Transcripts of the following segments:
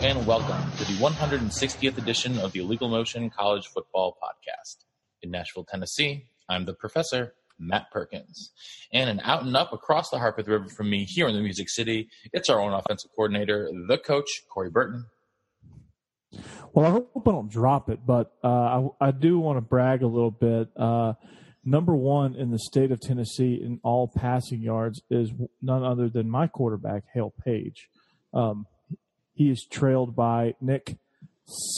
And welcome to the 160th edition of the Illegal Motion College Football Podcast. In Nashville, Tennessee, I'm the professor, Matt Perkins. And an out and up across the Harpeth River from me here in the Music City, it's our own offensive coordinator, the coach, Corey Burton. Well, I hope I don't drop it, but I do want to brag a little bit. Number one in the state of Tennessee in all passing yards is none other than my quarterback, Hale Page. He is trailed by Nick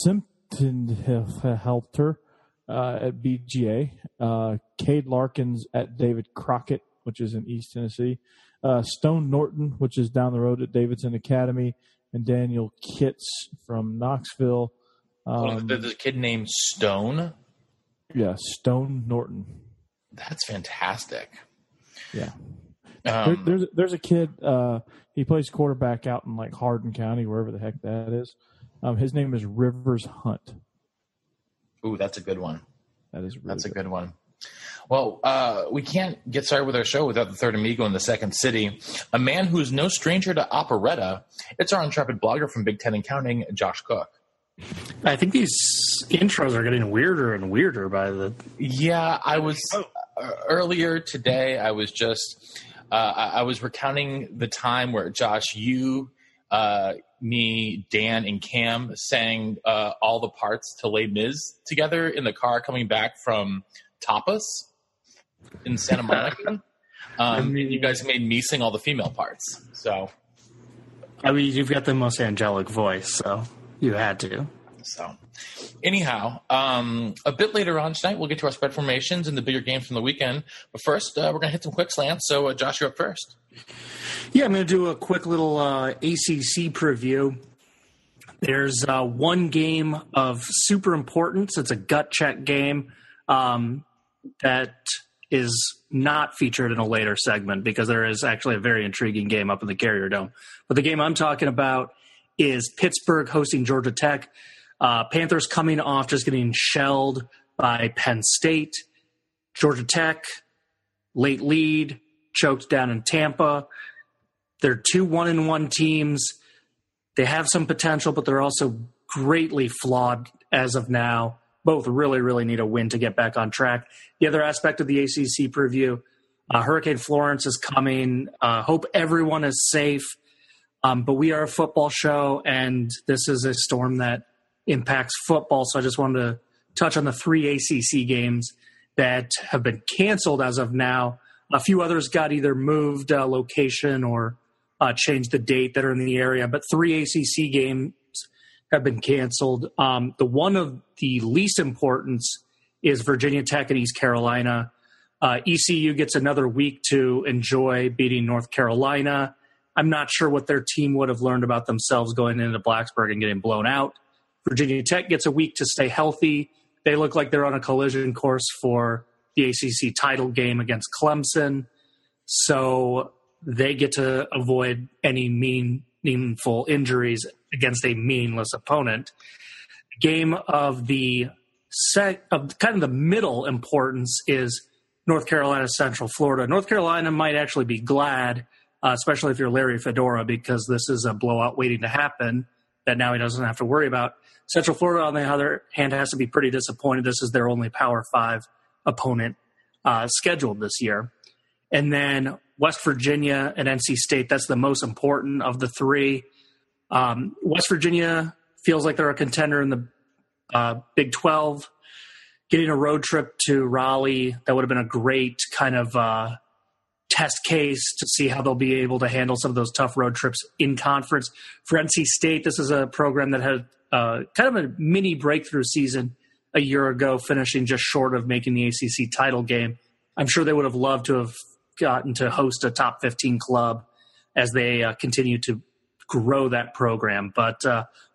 Simpton-helter at BGA, Cade Larkins at David Crockett, which is in East Tennessee, Stone Norton, which is down the road at Davidson Academy, and Daniel Kitz from Knoxville. There's a kid named Stone? Yeah, Stone Norton. That's fantastic. Yeah. There's a kid, he plays quarterback out in like Hardin County, wherever the heck that is. His name is Rivers Hunt. Ooh, that's a good one. That's a good one. Well, we can't get started with our show without the third amigo in the second city, a man who is no stranger to operetta. It's our intrepid blogger from Big Ten and Counting, Josh Cook. I think these intros are getting weirder and weirder by the... Yeah, I was... Earlier today, I was just... I was recounting the time where Josh, you, me, Dan, and Cam sang all the parts to Les Mis together in the car coming back from Tapas in Santa Monica. And you guys made me sing all the female parts. So, I mean, you've got the most angelic voice, so you had to. So, anyhow, a bit later on tonight, we'll get to our spread formations and the bigger games from the weekend. But first, we're going to hit some quick slants. So, Josh, you're up first. Yeah, I'm going to do a quick little ACC preview. There's one game of super importance. It's a gut check game that is not featured in a later segment because there is actually a very intriguing game up in the Carrier Dome. But the game I'm talking about is Pittsburgh hosting Georgia Tech. Panthers coming off just getting shelled by Penn State. Georgia Tech, late lead, choked down in Tampa. They're 2-1-1 teams. They have some potential, but they're also greatly flawed as of now. Both really, really need a win to get back on track. The other aspect of the ACC preview, Hurricane Florence is coming. Hope everyone is safe. But we are a football show, and this is a storm that impacts football. So I just wanted to touch on the three ACC games that have been canceled as of now. A few others got either moved location or changed the date that are in the area. But three ACC games have been canceled. The one of the least importance is Virginia Tech and East Carolina. ECU gets another week to enjoy beating North Carolina. I'm not sure what their team would have learned about themselves going into Blacksburg and getting blown out. Virginia Tech gets a week to stay healthy. They look like they're on a collision course for the ACC title game against Clemson. So they get to avoid any meaningful injuries against a meaningless opponent. Game of the set of kind of the middle importance is North Carolina, Central Florida. North Carolina might actually be glad, especially if you're Larry Fedora, because this is a blowout waiting to happen that now he doesn't have to worry about. Central Florida, on the other hand, has to be pretty disappointed. This is their only Power 5 opponent scheduled this year. And then West Virginia and NC State, that's the most important of the three. West Virginia feels like they're a contender in the Big 12. Getting a road trip to Raleigh, that would have been a great kind of test case to see how they'll be able to handle some of those tough road trips in conference. For NC State, this is a program that had kind of a mini breakthrough season a year ago, finishing just short of making the ACC title game. I'm sure they would have loved to have gotten to host a top 15 club as they continue to grow that program. But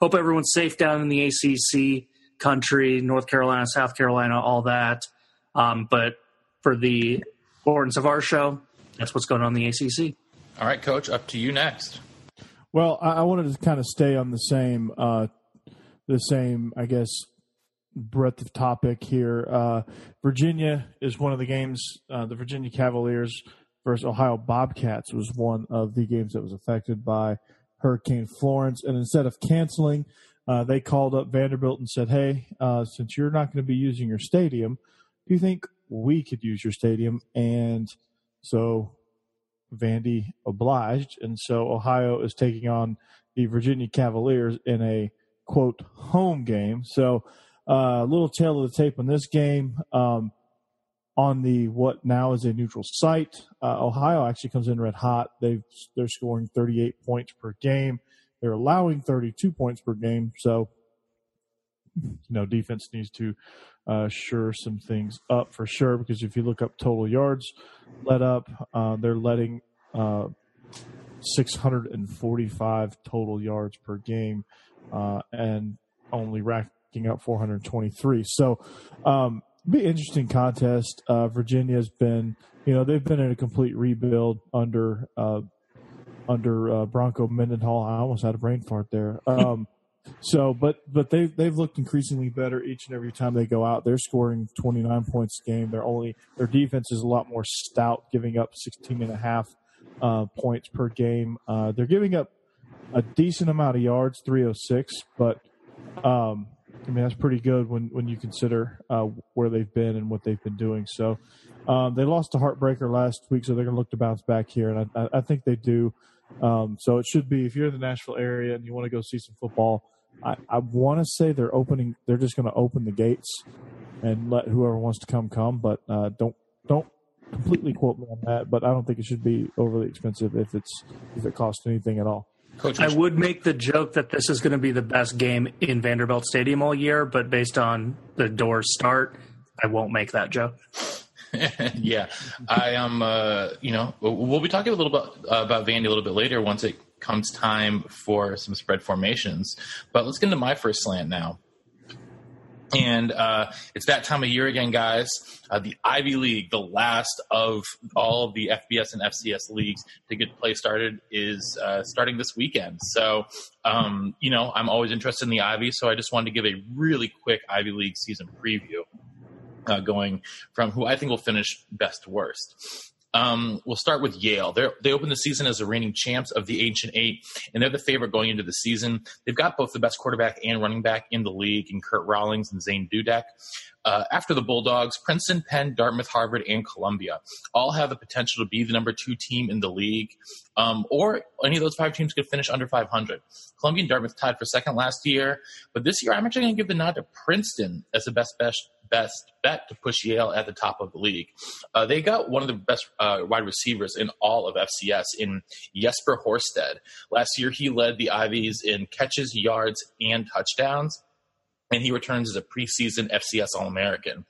hope everyone's safe down in the ACC country, North Carolina, South Carolina, all that. But for the importance of our show, that's what's going on in the ACC. All right, Coach, up to you next. Well, I wanted to kind of stay on the same, I guess, breadth of topic here. Virginia is one of the games. The Virginia Cavaliers versus Ohio Bobcats was one of the games that was affected by Hurricane Florence. And instead of canceling, they called up Vanderbilt and said, hey, since you're not going to be using your stadium, do you think we could use your stadium? And so Vandy obliged. And so Ohio is taking on the Virginia Cavaliers in a, quote, home game. So a little tail of the tape on this game. On the what now is a neutral site, Ohio actually comes in red hot. They're scoring 38 points per game. They're allowing 32 points per game. So, you know, defense needs to shore some things up for sure, because if you look up total yards let up, they're letting 645 total yards per game and only racking up 423. So, be interesting contest. Virginia's been, you know, they've been in a complete rebuild under Bronco Mendenhall. I almost had a brain fart there. So, but they've looked increasingly better each and every time they go out. They're scoring 29 points a game. Their defense is a lot more stout, giving up 16.5 points per game. They're giving up a decent amount of yards, 306, but I mean, that's pretty good when you consider where they've been and what they've been doing. So they lost a heartbreaker last week, so they're going to look to bounce back here, and I think they do. So it should be, if you're in the Nashville area and you want to go see some football, I want to say they're just going to open the gates and let whoever wants to come, but don't completely quote me on that, but I don't think it should be overly expensive if it costs anything at all. Coach, I would make the joke that this is going to be the best game in Vanderbilt Stadium all year, but based on the doors start, I won't make that joke. Yeah, I am. You know, we'll be talking a little bit about Vandy a little bit later once it comes time for some spread formations. But let's get into my first slant now, and it's that time of year again, guys. The Ivy League, the last of all of the FBS and FCS leagues to get play started, is starting this weekend. So, you know, I'm always interested in the Ivy, so I just wanted to give a really quick Ivy League season preview. Going from who I think will finish best to worst. We'll start with Yale. They opened the season as the reigning champs of the Ancient Eight, and they're the favorite going into the season. They've got both the best quarterback and running back in the league in Kurt Rawlings and Zane Dudek. After the Bulldogs, Princeton, Penn, Dartmouth, Harvard, and Columbia all have the potential to be the number 2 team in the league, or any of those 5 teams could finish under 500. Columbia and Dartmouth tied for second last year, but this year I'm actually going to give the nod to Princeton as the best bet to push Yale at the top of the league. They got one of the best wide receivers in all of FCS in Jesper Horsted. Last year, he led the Ivies in catches, yards, and touchdowns, and he returns as a preseason FCS All-American.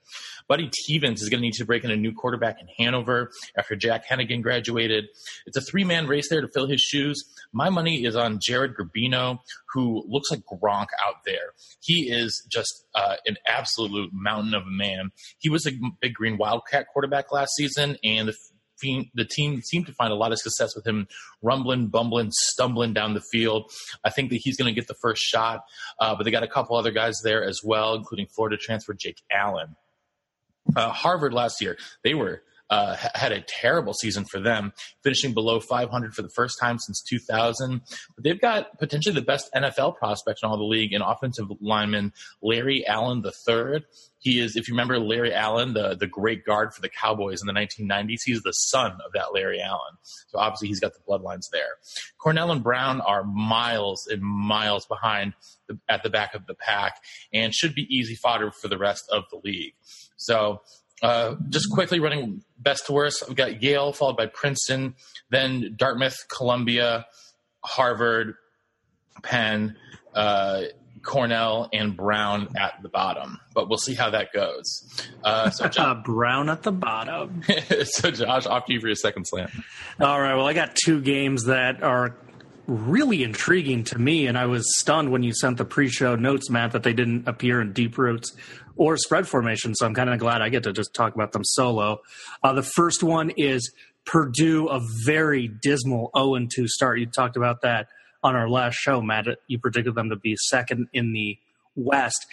Buddy Teevens is going to need to break in a new quarterback in Hanover after Jack Hennigan graduated. It's a 3-man race there to fill his shoes. My money is on Jared Garbino, who looks like Gronk out there. He is just an absolute mountain of a man. He was a Big Green Wildcat quarterback last season, and the team seemed to find a lot of success with him rumbling, bumbling, stumbling down the field. I think that he's going to get the first shot, but they got a couple other guys there as well, including Florida transfer Jake Allen. Harvard last year, they were had a terrible season for them, finishing below 500 for the first time since 2000. But they've got potentially the best NFL prospect in all the league and offensive lineman Larry Allen III. He is, if you remember Larry Allen, the great guard for the Cowboys in the 1990s, he's the son of that Larry Allen. So obviously he's got the bloodlines there. Cornell and Brown are miles and miles behind at the back of the pack and should be easy fodder for the rest of the league. So just quickly running best to worst, we've got Yale followed by Princeton, then Dartmouth, Columbia, Harvard, Penn, Cornell, and Brown at the bottom. But we'll see how that goes. So Josh, Brown at the bottom. So, Josh, off to you for your second slant. All right, well, I got two games that are really intriguing to me, and I was stunned when you sent the pre-show notes, Matt, that they didn't appear in Deep Roots or Spread Formation, so I'm kind of glad I get to just talk about them solo. The first one is Purdue, a very dismal 0-2 start. You talked about that on our last show, Matt. You predicted them to be second in the West.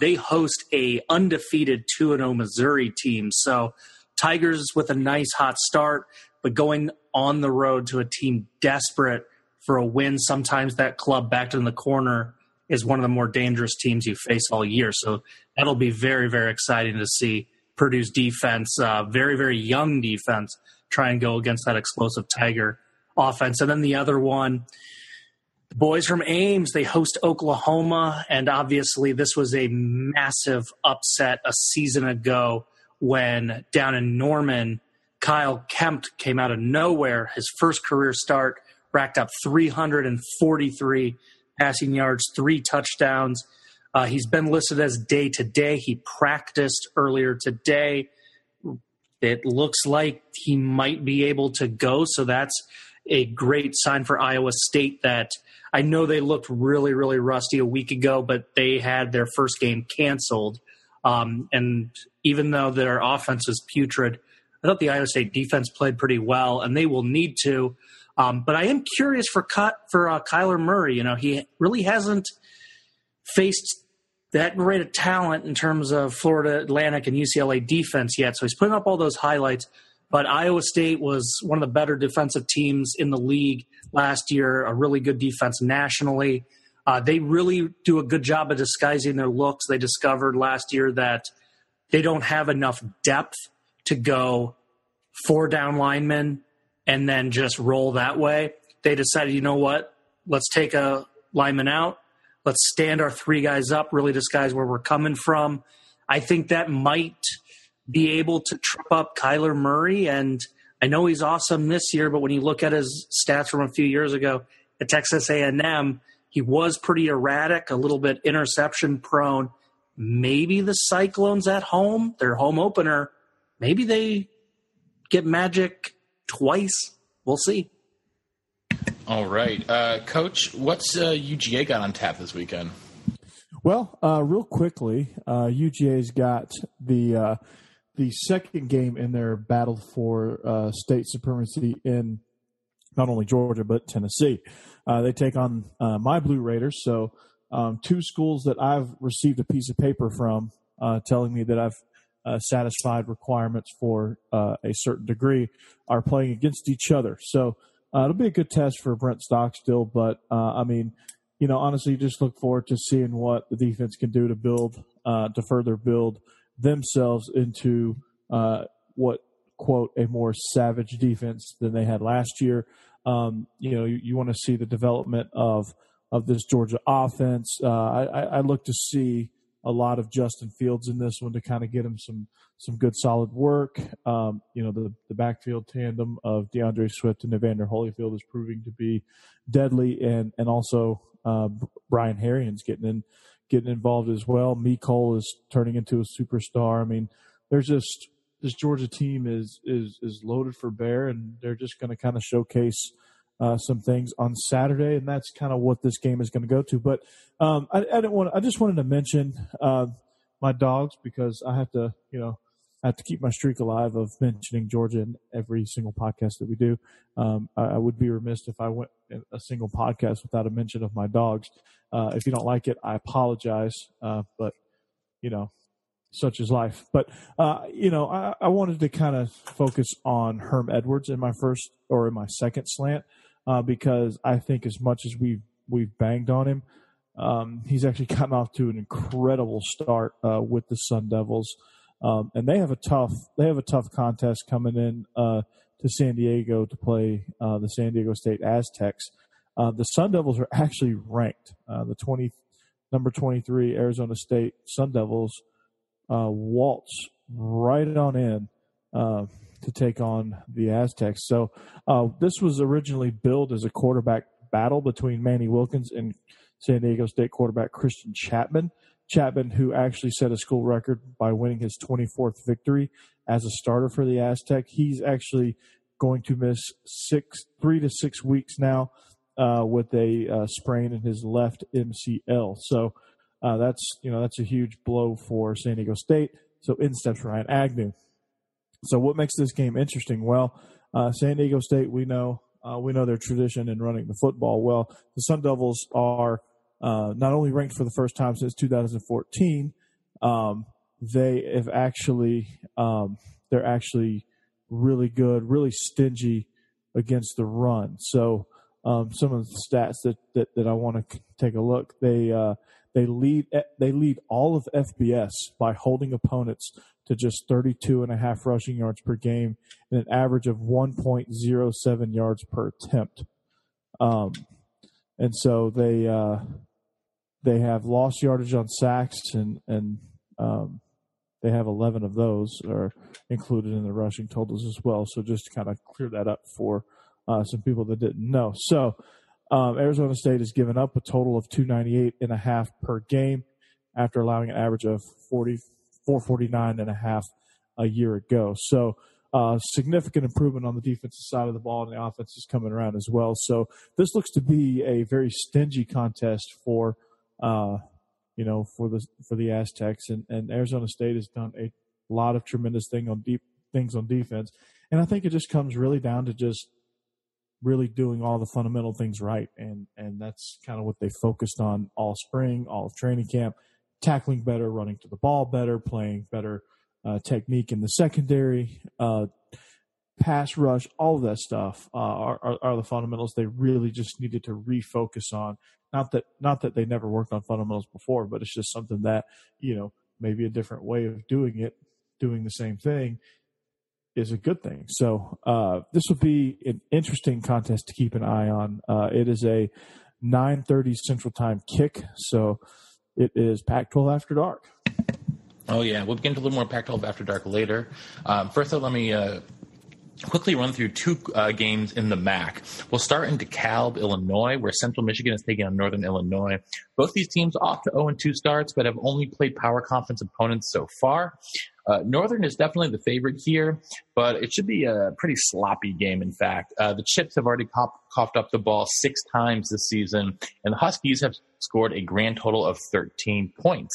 They host a undefeated 2-0 Missouri team, so Tigers with a nice hot start, but going on the road to a team desperate for a win. Sometimes that club backed in the corner is one of the more dangerous teams you face all year. So that'll be very, very exciting to see Purdue's defense, very, very young defense, try and go against that explosive Tiger offense. And then the other one, the boys from Ames, they host Oklahoma. And obviously this was a massive upset a season ago when down in Norman, Kyle Kemp came out of nowhere, his first career start, racked up 343 passing yards, 3 touchdowns. He's been listed as day-to-day. He practiced earlier today. It looks like he might be able to go, so that's a great sign for Iowa State that I know they looked really, really rusty a week ago, but they had their first game canceled. And even though their offense was putrid, I thought the Iowa State defense played pretty well, and they will need to. But I am curious for Kyler Murray. You know, he really hasn't faced that great of talent in terms of Florida Atlantic and UCLA defense yet. So he's putting up all those highlights. But Iowa State was one of the better defensive teams in the league last year, a really good defense nationally. They really do a good job of disguising their looks. They discovered last year that they don't have enough depth to go 4 down linemen and then just roll that way. They decided, you know what, let's take a lineman out. Let's stand our 3 guys up, really disguise where we're coming from. I think that might be able to trip up Kyler Murray. And I know he's awesome this year, but when you look at his stats from a few years ago at Texas A&M, he was pretty erratic, a little bit interception prone. Maybe the Cyclones at home, their home opener, maybe they get magic twice. We'll see. All right. Coach, what's UGA got on tap this weekend? Well, real quickly, UGA's got the second game in their battle for state supremacy in not only Georgia but Tennessee. They take on my Blue Raiders. So 2 schools that I've received a piece of paper from telling me that I've satisfied requirements for a certain degree are playing against each other. So it'll be a good test for Brent Stockstill, but I mean, you know, honestly, just look forward to seeing what the defense can do to build, to further build themselves into what, quote, a more savage defense than they had last year. You know, you want to see the development of this Georgia offense. I look to see a lot of Justin Fields in this one to kind of get him some good solid work. You know, the backfield tandem of DeAndre Swift and Evander Holyfield is proving to be deadly, and also Brian Harion's getting involved as well. Mecole is turning into a superstar. I mean, there's just this Georgia team is loaded for bear, and they're just going to kind of showcase some things on Saturday, and that's kind of what this game is going to go to. But I just wanted to mention my dogs, because I have to keep my streak alive of mentioning Georgia in every single podcast that we do. I would be remiss if I went a single podcast without a mention of my dogs. If you don't like it, I apologize. But you know, such is life. But you know, I wanted to kind of focus on Herm Edwards in my second slant. Because I think as much as we've banged on him, he's actually gotten off to an incredible start with the Sun Devils, and they have a tough contest coming in to San Diego to play the San Diego State Aztecs. The Sun Devils are actually ranked number 23 Arizona State Sun Devils waltz right on in. To take on the Aztecs. So this was originally billed as a quarterback battle between Manny Wilkins and San Diego State quarterback Christian Chapman. Chapman, who actually set a school record by winning his 24th victory as a starter for the Aztec. He's actually going to miss 3 to 6 weeks now with a sprain in his left MCL. So that's a huge blow for San Diego State. So in steps Ryan Agnew. So what makes this game interesting? Well, San Diego State, we know their tradition in running the football. Well, the Sun Devils are not only ranked for the first time since 2014, they're actually really good, really stingy against the run. So some of the stats that I want to take a look, they lead all of FBS by holding opponents to just 32.5 rushing yards per game and an average of 1.07 yards per attempt. And so they have lost yardage on sacks and they have 11 of those are included in the rushing totals as well. So just to kind of clear that up for some people that didn't know. So Arizona State has given up a total of 298.5 per game after allowing an average of 449.5 a year ago. So significant improvement on the defensive side of the ball, and the offense is coming around as well. So this looks to be a very stingy contest for the Aztecs, and Arizona State has done a lot of tremendous things on defense. And I think it just comes really down to just really doing all the fundamental things right. And that's kind of what they focused on all spring, all of training camp: tackling better, running to the ball better, playing better technique in the secondary, pass rush, all of that stuff are the fundamentals they really just needed to refocus on. Not that they never worked on fundamentals before, but it's just something that, maybe a different way of doing it, doing the same thing is a good thing. So this will be an interesting contest to keep an eye on. It is a 9:30 Central Time kick, so it is Pac-12 After Dark. Oh, yeah. We'll get into a little more Pac-12 After Dark later. First, though, let me quickly run through two games in the MAC. We'll start in DeKalb, Illinois, where Central Michigan is taking on Northern Illinois. Both these teams off to 0-2 starts, but have only played power conference opponents so far. Northern is definitely the favorite here, but it should be a pretty sloppy game, in fact. The Chips have already coughed up the ball 6 times this season, and the Huskies have scored a grand total of 13 points.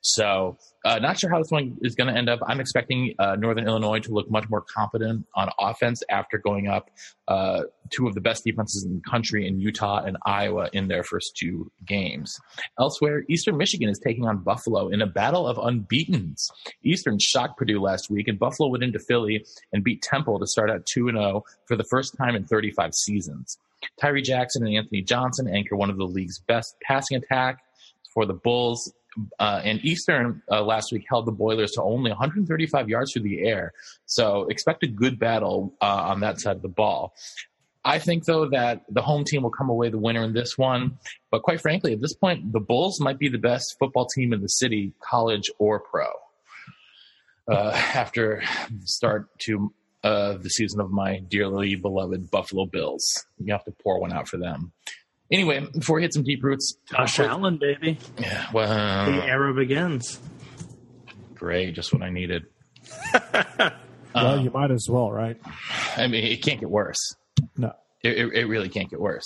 So not sure how this one is going to end up. I'm expecting Northern Illinois to look much more confident on offense after going up 2 of the best defenses in the country in Utah and Iowa in their first 2 games. Elsewhere, Eastern Michigan is taking on Buffalo in a battle of unbeatens. Eastern shocked Purdue last week, and Buffalo went into Philly and beat Temple to start out 2-0 for the first time in 35 seasons. Tyree Jackson and Anthony Johnson anchor one of the league's best passing attack for the Bulls, and Eastern last week held the Boilers to only 135 yards through the air. So expect a good battle on that side of the ball. I think, though, that the home team will come away the winner in this one. But quite frankly, at this point, the Bulls might be the best football team in the city, college or pro. After the start to the season of my dearly beloved Buffalo Bills. You have to pour one out for them. Anyway, before we hit some deep roots. Josh Allen, baby. Yeah, well. The era begins. Great, just what I needed. Well, you might as well, right? I mean, it can't get worse. No. It really can't get worse.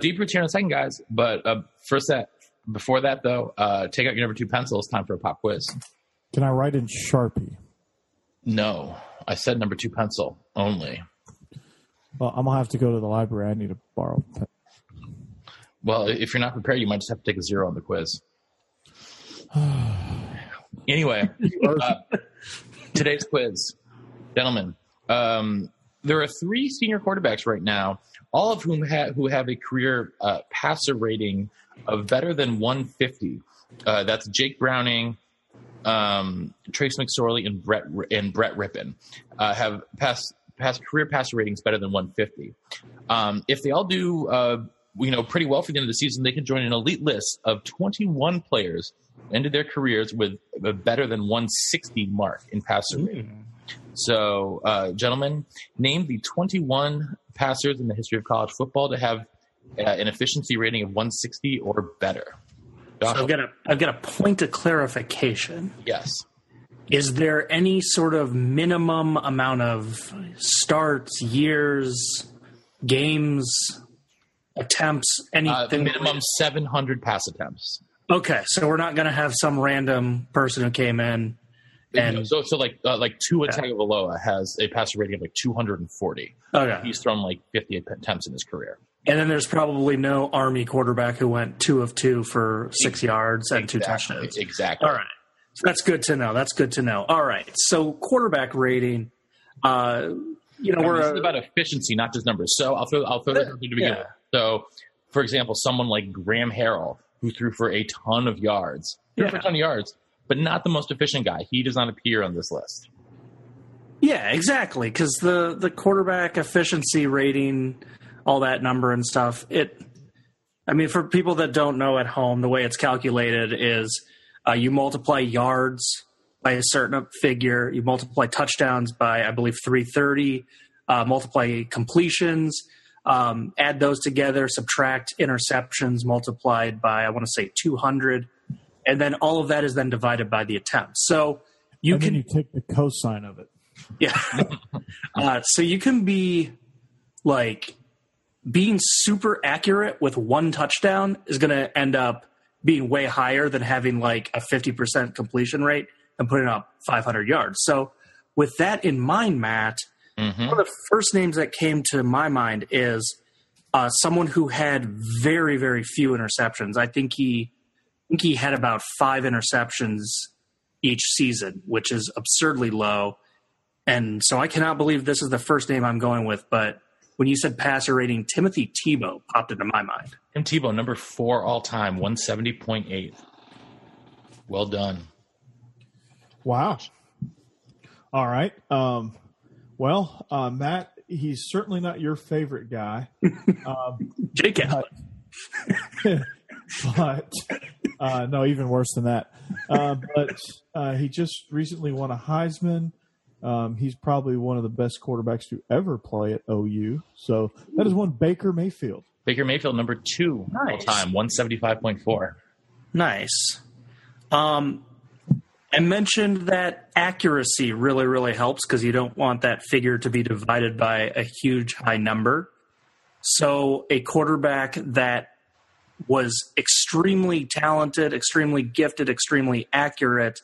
Deep roots here in a second, guys. But before that, though, take out your number 2 pencil. It's time for a pop quiz. Can I write in Sharpie? No. I said number 2 pencil only. Well, I'm going to have to go to the library. I need to borrow a pen. Well, if you're not prepared, you might just have to take a 0 on the quiz. Anyway, today's quiz. Gentlemen, there are 3 senior quarterbacks right now, all of whom who have a career passer rating of better than 150. That's Jake Browning, Trace McSorley and Brett Rypien have past career passer ratings better than 150. If they all do, pretty well for the end of the season, they can join an elite list of 21 players who ended their careers with a better than 160 mark in passer rating. So, gentlemen, name the 21 passers in the history of college football to have an efficiency rating of 160 or better. Josh? So I've got a point of clarification. Yes. Is there any sort of minimum amount of starts, years, games, attempts, anything? Minimum 700 pass attempts. Okay, so we're not going to have some random person who came in. And, so Tua Tagovailoa has a passer rating of 240. Okay. He's thrown 58 attempts in his career. And then there's probably no Army quarterback who went 2 of 2 for 6 yards and 2 touchdowns. Exactly. All right. So that's good to know. All right. So quarterback rating, this is about efficiency, not just numbers. So I'll throw that to begin with. So, for example, someone like Graham Harrell, who threw for a ton of yards, but not the most efficient guy. He does not appear on this list. Yeah, exactly. Because the quarterback efficiency rating, all that number and stuff, for people that don't know at home, the way it's calculated is you multiply yards by a certain figure. You multiply touchdowns by, I believe, 330. Multiply completions. Add those together. Subtract interceptions multiplied by, I want to say, 200. And then all of that is then divided by the attempts. So you take the cosine of it. Yeah. So you can be being super accurate with 1 touchdown is going to end up being way higher than having a 50% completion rate and putting up 500 yards. So with that in mind, Matt, one of the first names that came to my mind is someone who had very, very few interceptions. I think he had about 5 interceptions each season, which is absurdly low. And so I cannot believe this is the first name I'm going with, but when you said passer rating, Timothy Tebow popped into my mind. Tim Tebow, number 4 all time, 170.8. Well done. Wow. All right. Matt, he's certainly not your favorite guy. Jake Allen. But no, even worse than that. But he just recently won a Heisman. He's probably one of the best quarterbacks to ever play at OU. So that is one Baker Mayfield. Baker Mayfield, number 2 all time, 175.4. Nice. I mentioned that accuracy really, really helps because you don't want that figure to be divided by a huge high number. So a quarterback that was extremely talented, extremely gifted, extremely accurate,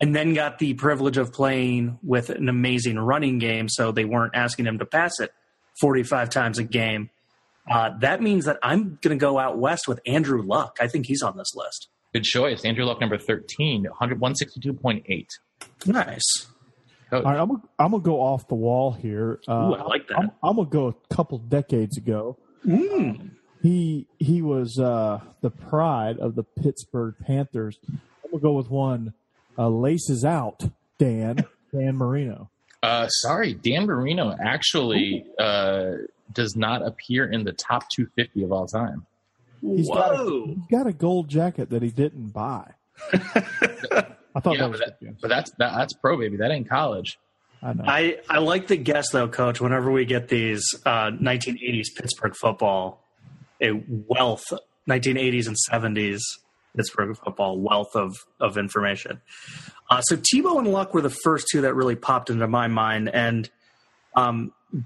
and then got the privilege of playing with an amazing running game, so they weren't asking him to pass it 45 times a game. That means that I'm going to go out west with Andrew Luck. I think he's on this list. Good choice. Andrew Luck, number 13, 162.8. Nice. All right, I'm going to go off the wall here. Ooh, I like that. I'm going to go a couple decades ago. He was the pride of the Pittsburgh Panthers. I'm going to go with one, laces out, Dan Marino. Dan Marino actually does not appear in the top 250 of all time. He's got a gold jacket that he didn't buy. I thought that was good. But that's pro, baby. That ain't college. I know. I like the guess, though, Coach, whenever we get these 1980s Pittsburgh football, a wealth, 1980s and 70s Pittsburgh football, wealth of information. So Tebow and Luck were the first 2 that really popped into my mind. And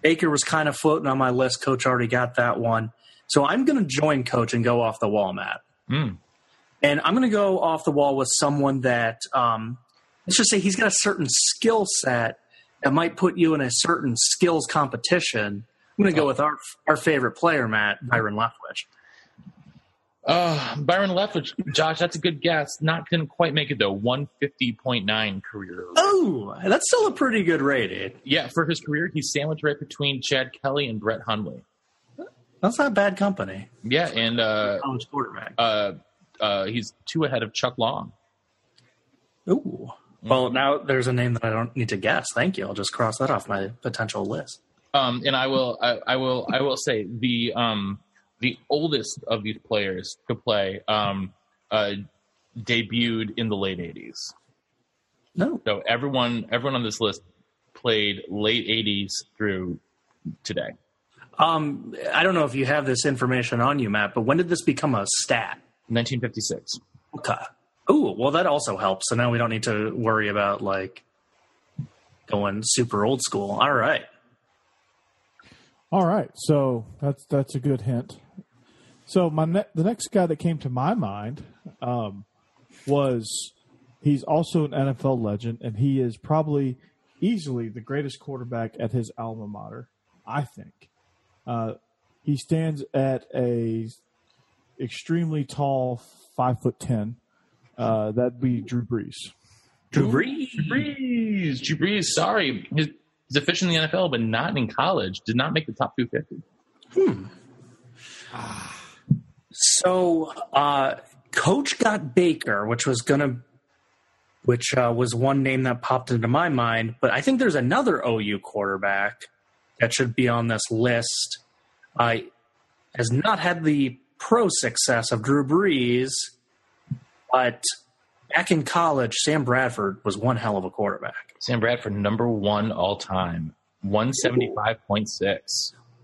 Baker was kind of floating on my list. Coach already got that one. So I'm going to join Coach and go off the wall, Matt. And I'm going to go off the wall with someone that, let's just say he's got a certain skill set that might put you in a certain skills competition. I'm going to go with our favorite player, Matt, Byron Leftwich. Byron Leftwich, Josh, that's a good guess. Didn't quite make it, though. 150.9 career. Oh, that's still a pretty good rating. Yeah, for his career, he's sandwiched right between Chad Kelly and Brett Hundley. That's not bad company. Yeah, and college quarterback. He's 2 ahead of Chuck Long. Ooh. Well, now there's a name that I don't need to guess. Thank you. I'll just cross that off my potential list. And I will say the oldest of these players to play debuted in the late 80s. No. So everyone on this list played late 80s through today. I don't know if you have this information on you, Matt, but when did this become a stat? 1956. Okay. Ooh, well, that also helps. So now we don't need to worry about, like, going super old school. All right. All right. So that's a good hint. So the next guy that came to my mind was he's also an NFL legend, and he is probably easily the greatest quarterback at his alma mater, I think. He stands at a extremely tall 5'10". That'd be Drew Brees. Drew Brees. Sorry, he's efficient in the NFL, but not in college. Did not make the top 250. So, Coach got Baker, which was one name that popped into my mind. But I think there's another OU quarterback that should be on this list. Has not had the pro success of Drew Brees, but back in college, Sam Bradford was one hell of a quarterback. Sam Bradford, number one all time, 175.6.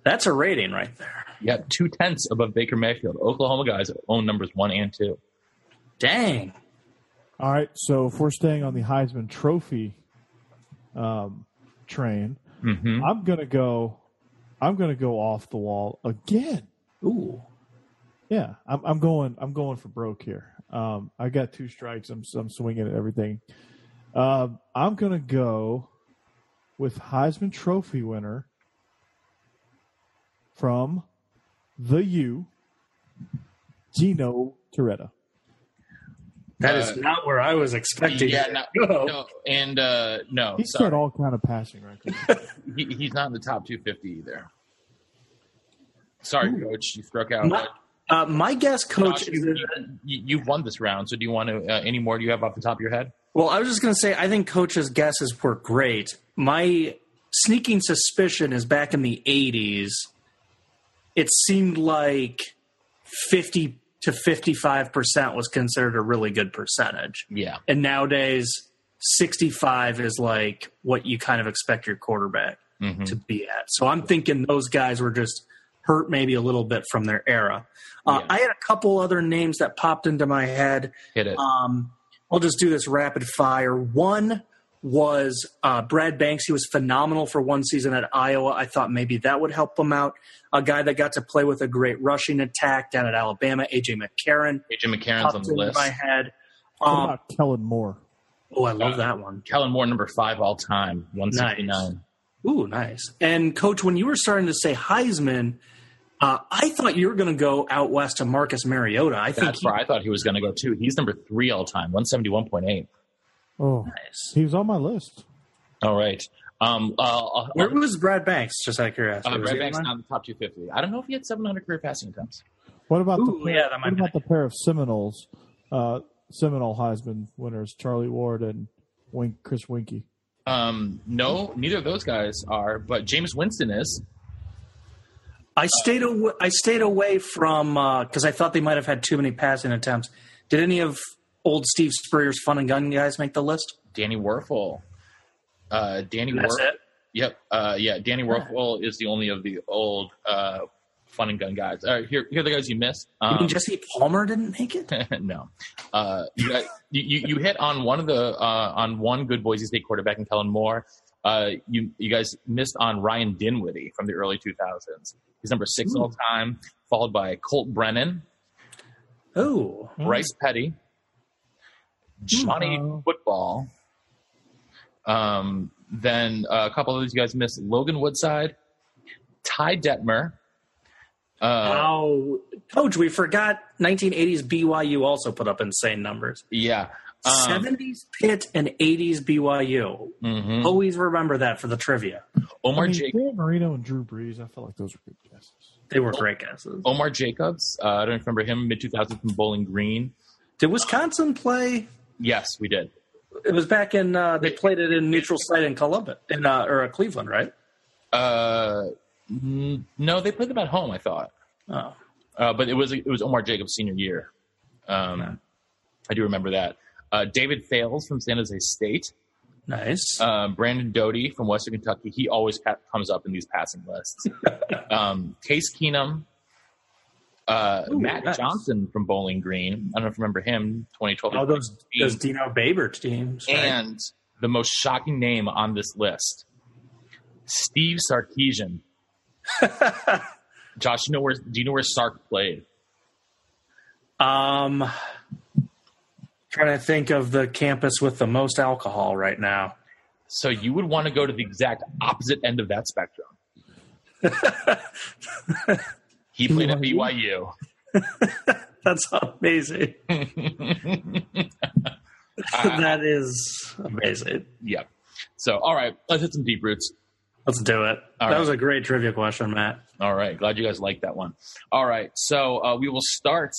That's a rating right there. Yeah, 0.2 above Baker Mayfield. Oklahoma guys own numbers 1 and 2. Dang. All right, so if we're staying on the Heisman Trophy train, mm-hmm. I'm gonna go off the wall again. Ooh. Yeah, I'm going for broke here. I got 2 strikes. I'm swinging at everything. I'm gonna go with Heisman Trophy winner from the U, Gino Toretta. That is not where I was expecting. Yeah, no. He's got all kind of passing records. He's not in the top 250 either. Sorry, ooh. Coach, you struck out. My guess, Coach, Josh, you've won this round, so do you want to any more do you have off the top of your head? Well, I was just going to say I think Coach's guesses were great. My sneaking suspicion is back in the 80s, it seemed like 50 to 55% was considered a really good percentage. Yeah. And nowadays, 65 is like what you kind of expect your quarterback mm-hmm. to be at. So I'm thinking those guys were just hurt maybe a little bit from their era. Yeah. I had a couple other names that popped into my head. Hit it. I'll just do this rapid fire. One was Brad Banks. He was phenomenal for one season at Iowa. I thought maybe that would help him out. A guy that got to play with a great rushing attack down at Alabama, A.J. McCarron. A.J. McCarron's on the list. My head. What about Kellen Moore? Oh, I love that one. Kellen Moore, number 5 all time, 169. Nice. Ooh, nice. And, Coach, when you were starting to say Heisman, I thought you were going to go out west to Marcus Mariota. That's where I thought he was going to go, too. He's number 3 all time, 171.8. Oh, nice. He was on my list. All right. Where was Brad Banks, just out of curiosity? Brad Banks not in the top 250. I don't know if he had 700 career passing attempts. What about the pair of Seminole Heisman winners, Charlie Ward and Chris Winkie? No, neither of those guys are, but James Winston is. I stayed away from because I thought they might have had too many passing attempts. Did any of old Steve Spurrier's Fun and Gun guys make the list? Danny Werfel. Yep. Danny Werfel is the only of the old Fun and Gun guys. All right, here are the guys you missed. You mean Jesse Palmer didn't make it? No. You hit on one of the on one good Boise State quarterback in Kellen Moore. You guys missed on Ryan Dinwiddie from the early 2000s. He's number 6 all time, followed by Colt Brennan. Oh, Bryce Petty, Johnny Football. Then a couple of these guys missed: Logan Woodside, Ty Detmer. Coach, we forgot 1980s BYU also put up insane numbers. Yeah. 70s Pitt and 80s BYU. Mm-hmm. Always remember that for the trivia. Dan Marino and Drew Brees, I felt like those were good guesses. They were great guesses. Omar Jacobs, I don't remember him, mid-2000s from Bowling Green. Did Wisconsin play? Yes, we did. It was back in they played it in neutral site in Columbus or Cleveland, right? No, they played them at home, I thought. Oh, but it was Omar Jacobs' senior year. I do remember that. David Fales from San Jose State. Nice. Brandon Doty from Western Kentucky. He always comes up in these passing lists. Case Keenum. Ooh, Matt nice. Johnson from Bowling Green. I don't know if you remember him, 2012. Oh, those Dino Babert teams. Right? And the most shocking name on this list, Steve Sarkisian. Josh, do you know where Sark played? Trying to think of the campus with the most alcohol right now. So you would want to go to the exact opposite end of that spectrum. He played at BYU. That's amazing. That is amazing. Yeah. So, all right, let's hit some deep roots. Let's do it. That was a great trivia question, Matt. All right. Glad you guys liked that one. All right. So we will start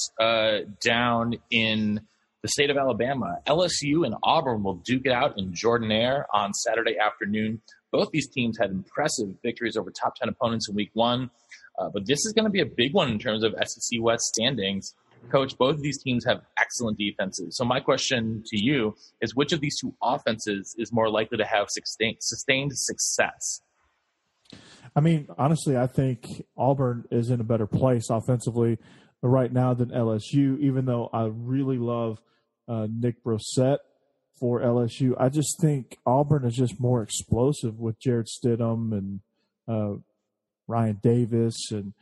down in the state of Alabama. LSU and Auburn will duke it out in Jordan-Hare on Saturday afternoon. Both these teams had impressive victories over top 10 opponents in week one. But this is going to be a big one in terms of SEC West standings. Coach, both of these teams have excellent defenses. So my question to you is, which of these two offenses is more likely to have sustained success? I mean, honestly, I think Auburn is in a better place offensively right now than LSU, even though I really love Nick Brissett for LSU. I just think Auburn is just more explosive with Jared Stidham and Ryan Davis, and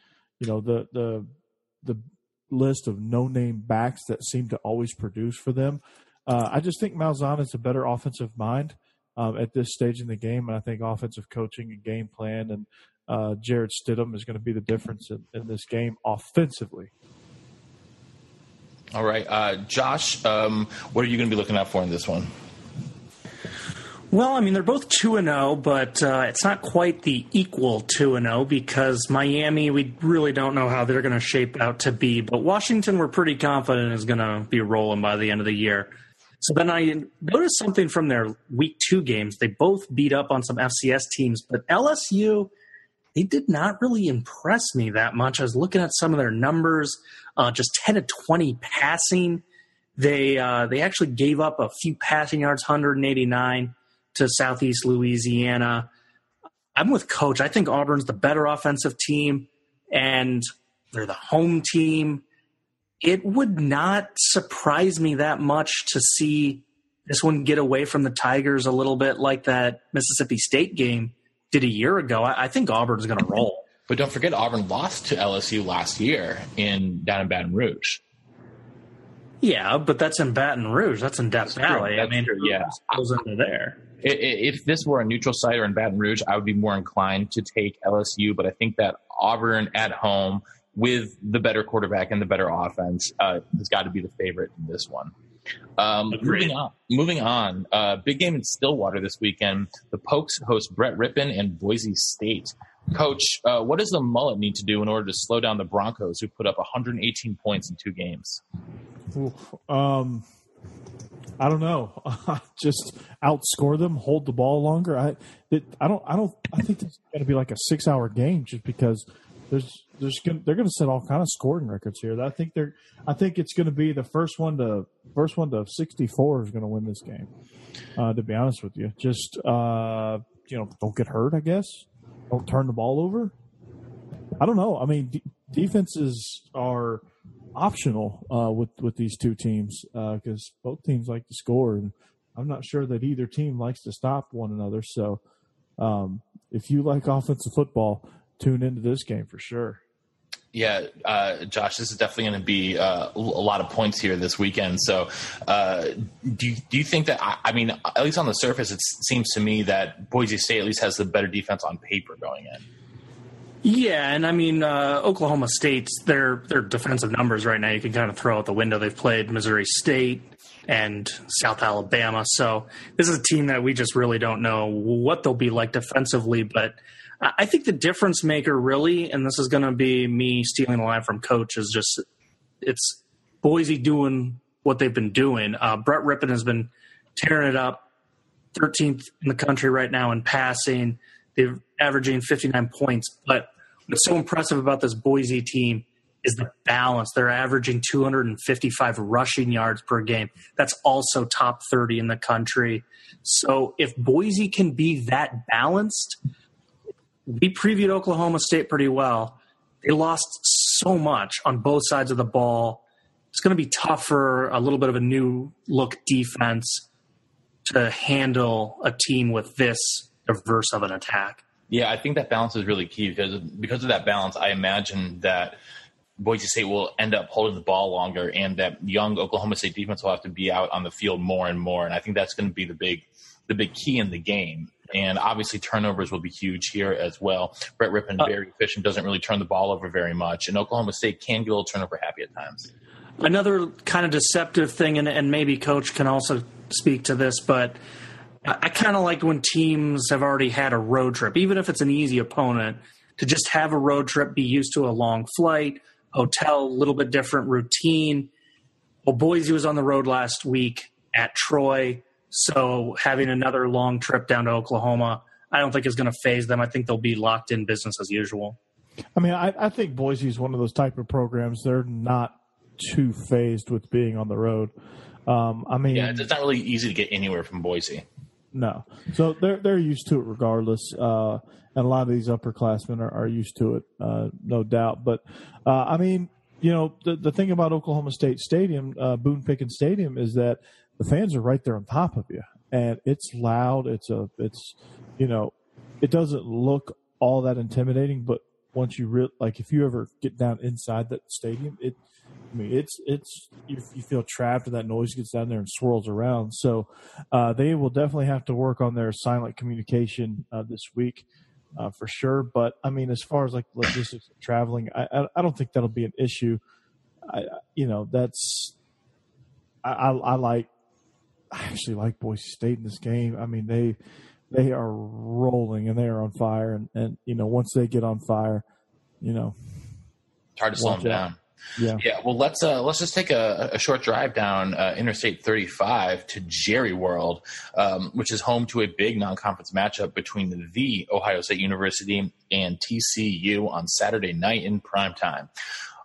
you know the list of no-name backs that seem to always produce for them. I just think Malzahn is a better offensive mind at this stage in the game, and I think offensive coaching and game plan and Jared Stidham is going to be the difference in this game offensively. All right, Josh, what are you going to be looking out for in this one? Well, I mean, they're both 2-0, but it's not quite the equal 2-0 because Miami, we really don't know how they're going to shape out to be. But Washington, we're pretty confident, is going to be rolling by the end of the year. So then I noticed something from their Week 2 games. They both beat up on some FCS teams, but LSU, they did not really impress me that much. I was looking at some of their numbers, just 10 to 20 passing. They actually gave up a few passing yards, 189. To Southeast Louisiana. I'm with Coach. I think Auburn's the better offensive team, and they're the home team. It would not surprise me that much to see this one get away from the Tigers a little bit like that Mississippi State game did a year ago. I think Auburn's going to roll. But don't forget, Auburn lost to LSU last year down in Baton Rouge. Yeah, but that's in Baton Rouge. That's in Death Valley. That's goes under there. If this were a neutral site or in Baton Rouge, I would be more inclined to take LSU, but I think that Auburn at home with the better quarterback and the better offense has got to be the favorite in this one. Moving on, big game in Stillwater this weekend. The Pokes host Brett Rypien and Boise State. Coach, what does the mullet need to do in order to slow down the Broncos, who put up 118 points in two games? I don't know. Just outscore them, hold the ball longer. I think this is going to be like a 6-hour game, just because they're going to set all kind of scoring records here. I think it's going to be the first one to 64 is going to win this game. To be honest with you, just don't get hurt. I guess don't turn the ball over. I don't know. I mean, defenses are optional with these two teams because both teams like to score, and I'm not sure that either team likes to stop one another. So if you like offensive football, tune into this game for sure. Yeah, Josh, this is definitely going to be a lot of points here this weekend. So do you think that, I mean, at least on the surface, it seems to me that Boise State at least has the better defense on paper going in. Yeah, and I mean, Oklahoma State's their defensive numbers right now, you can kind of throw out the window. They've played Missouri State and South Alabama. So this is a team that we just really don't know what they'll be like defensively. But I think the difference maker really, and this is going to be me stealing the line from Coach, is just it's Boise doing what they've been doing. Brett Rypien has been tearing it up, 13th in the country right now in passing. They're averaging 59 points, but what's so impressive about this Boise team is the balance. They're averaging 255 rushing yards per game. That's also top 30 in the country. So if Boise can be that balanced, we previewed Oklahoma State pretty well. They lost so much on both sides of the ball. It's going to be tougher, a little bit of a new look defense to handle a team with this diverse of an attack. Yeah, I think that balance is really key because of that balance, I imagine that Boise State will end up holding the ball longer and that young Oklahoma State defense will have to be out on the field more and more. And I think that's going to be the big key in the game. And obviously turnovers will be huge here as well. Brett Rypien, very efficient, doesn't really turn the ball over very much. And Oklahoma State can get a little turnover happy at times. Another kind of deceptive thing, and maybe Coach can also speak to this, but I kind of like when teams have already had a road trip, even if it's an easy opponent, to just have a road trip, be used to a long flight, hotel, a little bit different routine. Well, Boise was on the road last week at Troy, so having another long trip down to Oklahoma, I don't think is going to phase them. I think they'll be locked in business as usual. I mean, I think Boise is one of those type of programs. They're not too phased with being on the road. I mean, yeah, it's not really easy to get anywhere from Boise. No. So they're used to it regardless. And a lot of these upperclassmen are used to it, no doubt. But, I mean, you know, the thing about Oklahoma State Stadium, Boone Pickens Stadium, is that the fans are right there on top of you. And it's loud. It's you know, it doesn't look all that intimidating. But once you if you ever get down inside that stadium, you feel trapped, and that noise gets down there and swirls around. So they will definitely have to work on their silent communication this week for sure. But I mean, as far as like logistics and traveling, I don't think that'll be an issue. I actually like Boise State in this game. I mean, they are rolling and they are on fire, and you know, once they get on fire, you know, it's hard to slow them down. Yeah. Well, let's just take a short drive down Interstate 35 to Jerry World, which is home to a big non-conference matchup between the Ohio State University and TCU on Saturday night in primetime.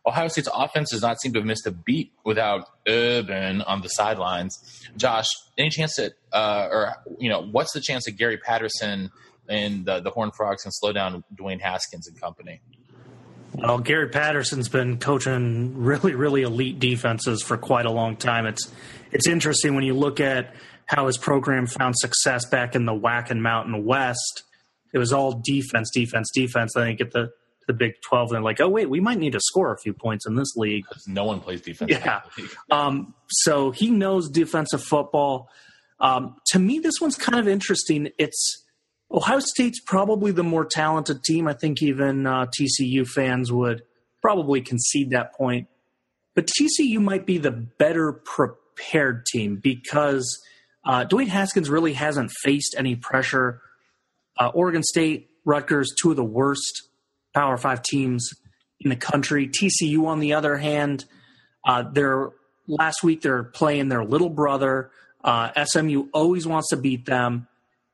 Ohio State's offense does not seem to have missed a beat without Urban on the sidelines. Josh, any chance that, what's the chance that Gary Patterson and the Horned Frogs can slow down Dwayne Haskins and company? Well, Gary Patterson's been coaching really, really elite defenses for quite a long time. It's interesting when you look at how his program found success back in the WAC and Mountain West. It was all defense. Then they get the Big 12, and they're like, oh, wait, we might need to score a few points in this league. No one plays defense. Yeah. So he knows defensive football. To me, this one's kind of interesting. Ohio State's probably the more talented team. I think even TCU fans would probably concede that point. But TCU might be the better prepared team because Dwayne Haskins really hasn't faced any pressure. Oregon State, Rutgers, two of the worst Power 5 teams in the country. TCU, on the other hand, last week they're playing their little brother. SMU always wants to beat them.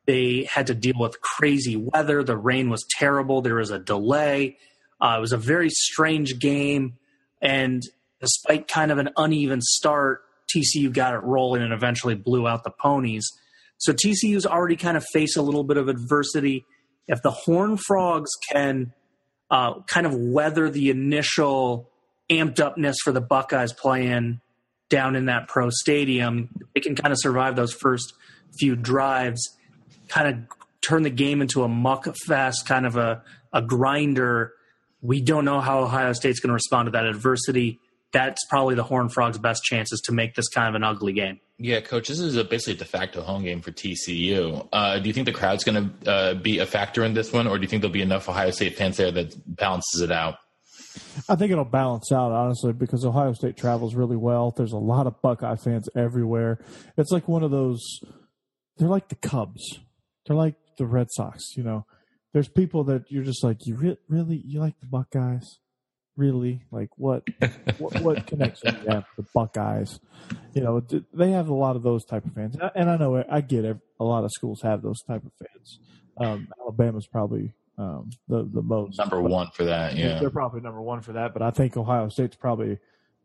They had to deal with crazy weather. The rain was terrible. There was a delay. It was a very strange game. And despite kind of an uneven start, TCU got it rolling and eventually blew out the ponies. So TCU's already kind of faced a little bit of adversity. If the Horned Frogs can kind of weather the initial amped-upness for the Buckeyes playing down in that pro stadium, they can kind of survive those first few drives, kind of turn the game into a muck-fest, kind of a grinder. We don't know how Ohio State's going to respond to that adversity. That's probably the Horned Frogs' best chances to make this kind of an ugly game. Yeah, Coach, this is basically a de facto home game for TCU. Do you think the crowd's going to be a factor in this one, or do you think there'll be enough Ohio State fans there that balances it out? I think it'll balance out, honestly, because Ohio State travels really well. There's a lot of Buckeye fans everywhere. It's like one of those – they're like the Cubs. They're like the Red Sox, you know. There's people that you're just like, you really you like the Buckeyes? Really? Like what connection do you have to the Buckeyes? You know, they have a lot of those type of fans. And I know I get it. A lot of schools have those type of fans. Alabama's probably the most. Number one for that, yeah. They're probably number one for that, but I think Ohio State's probably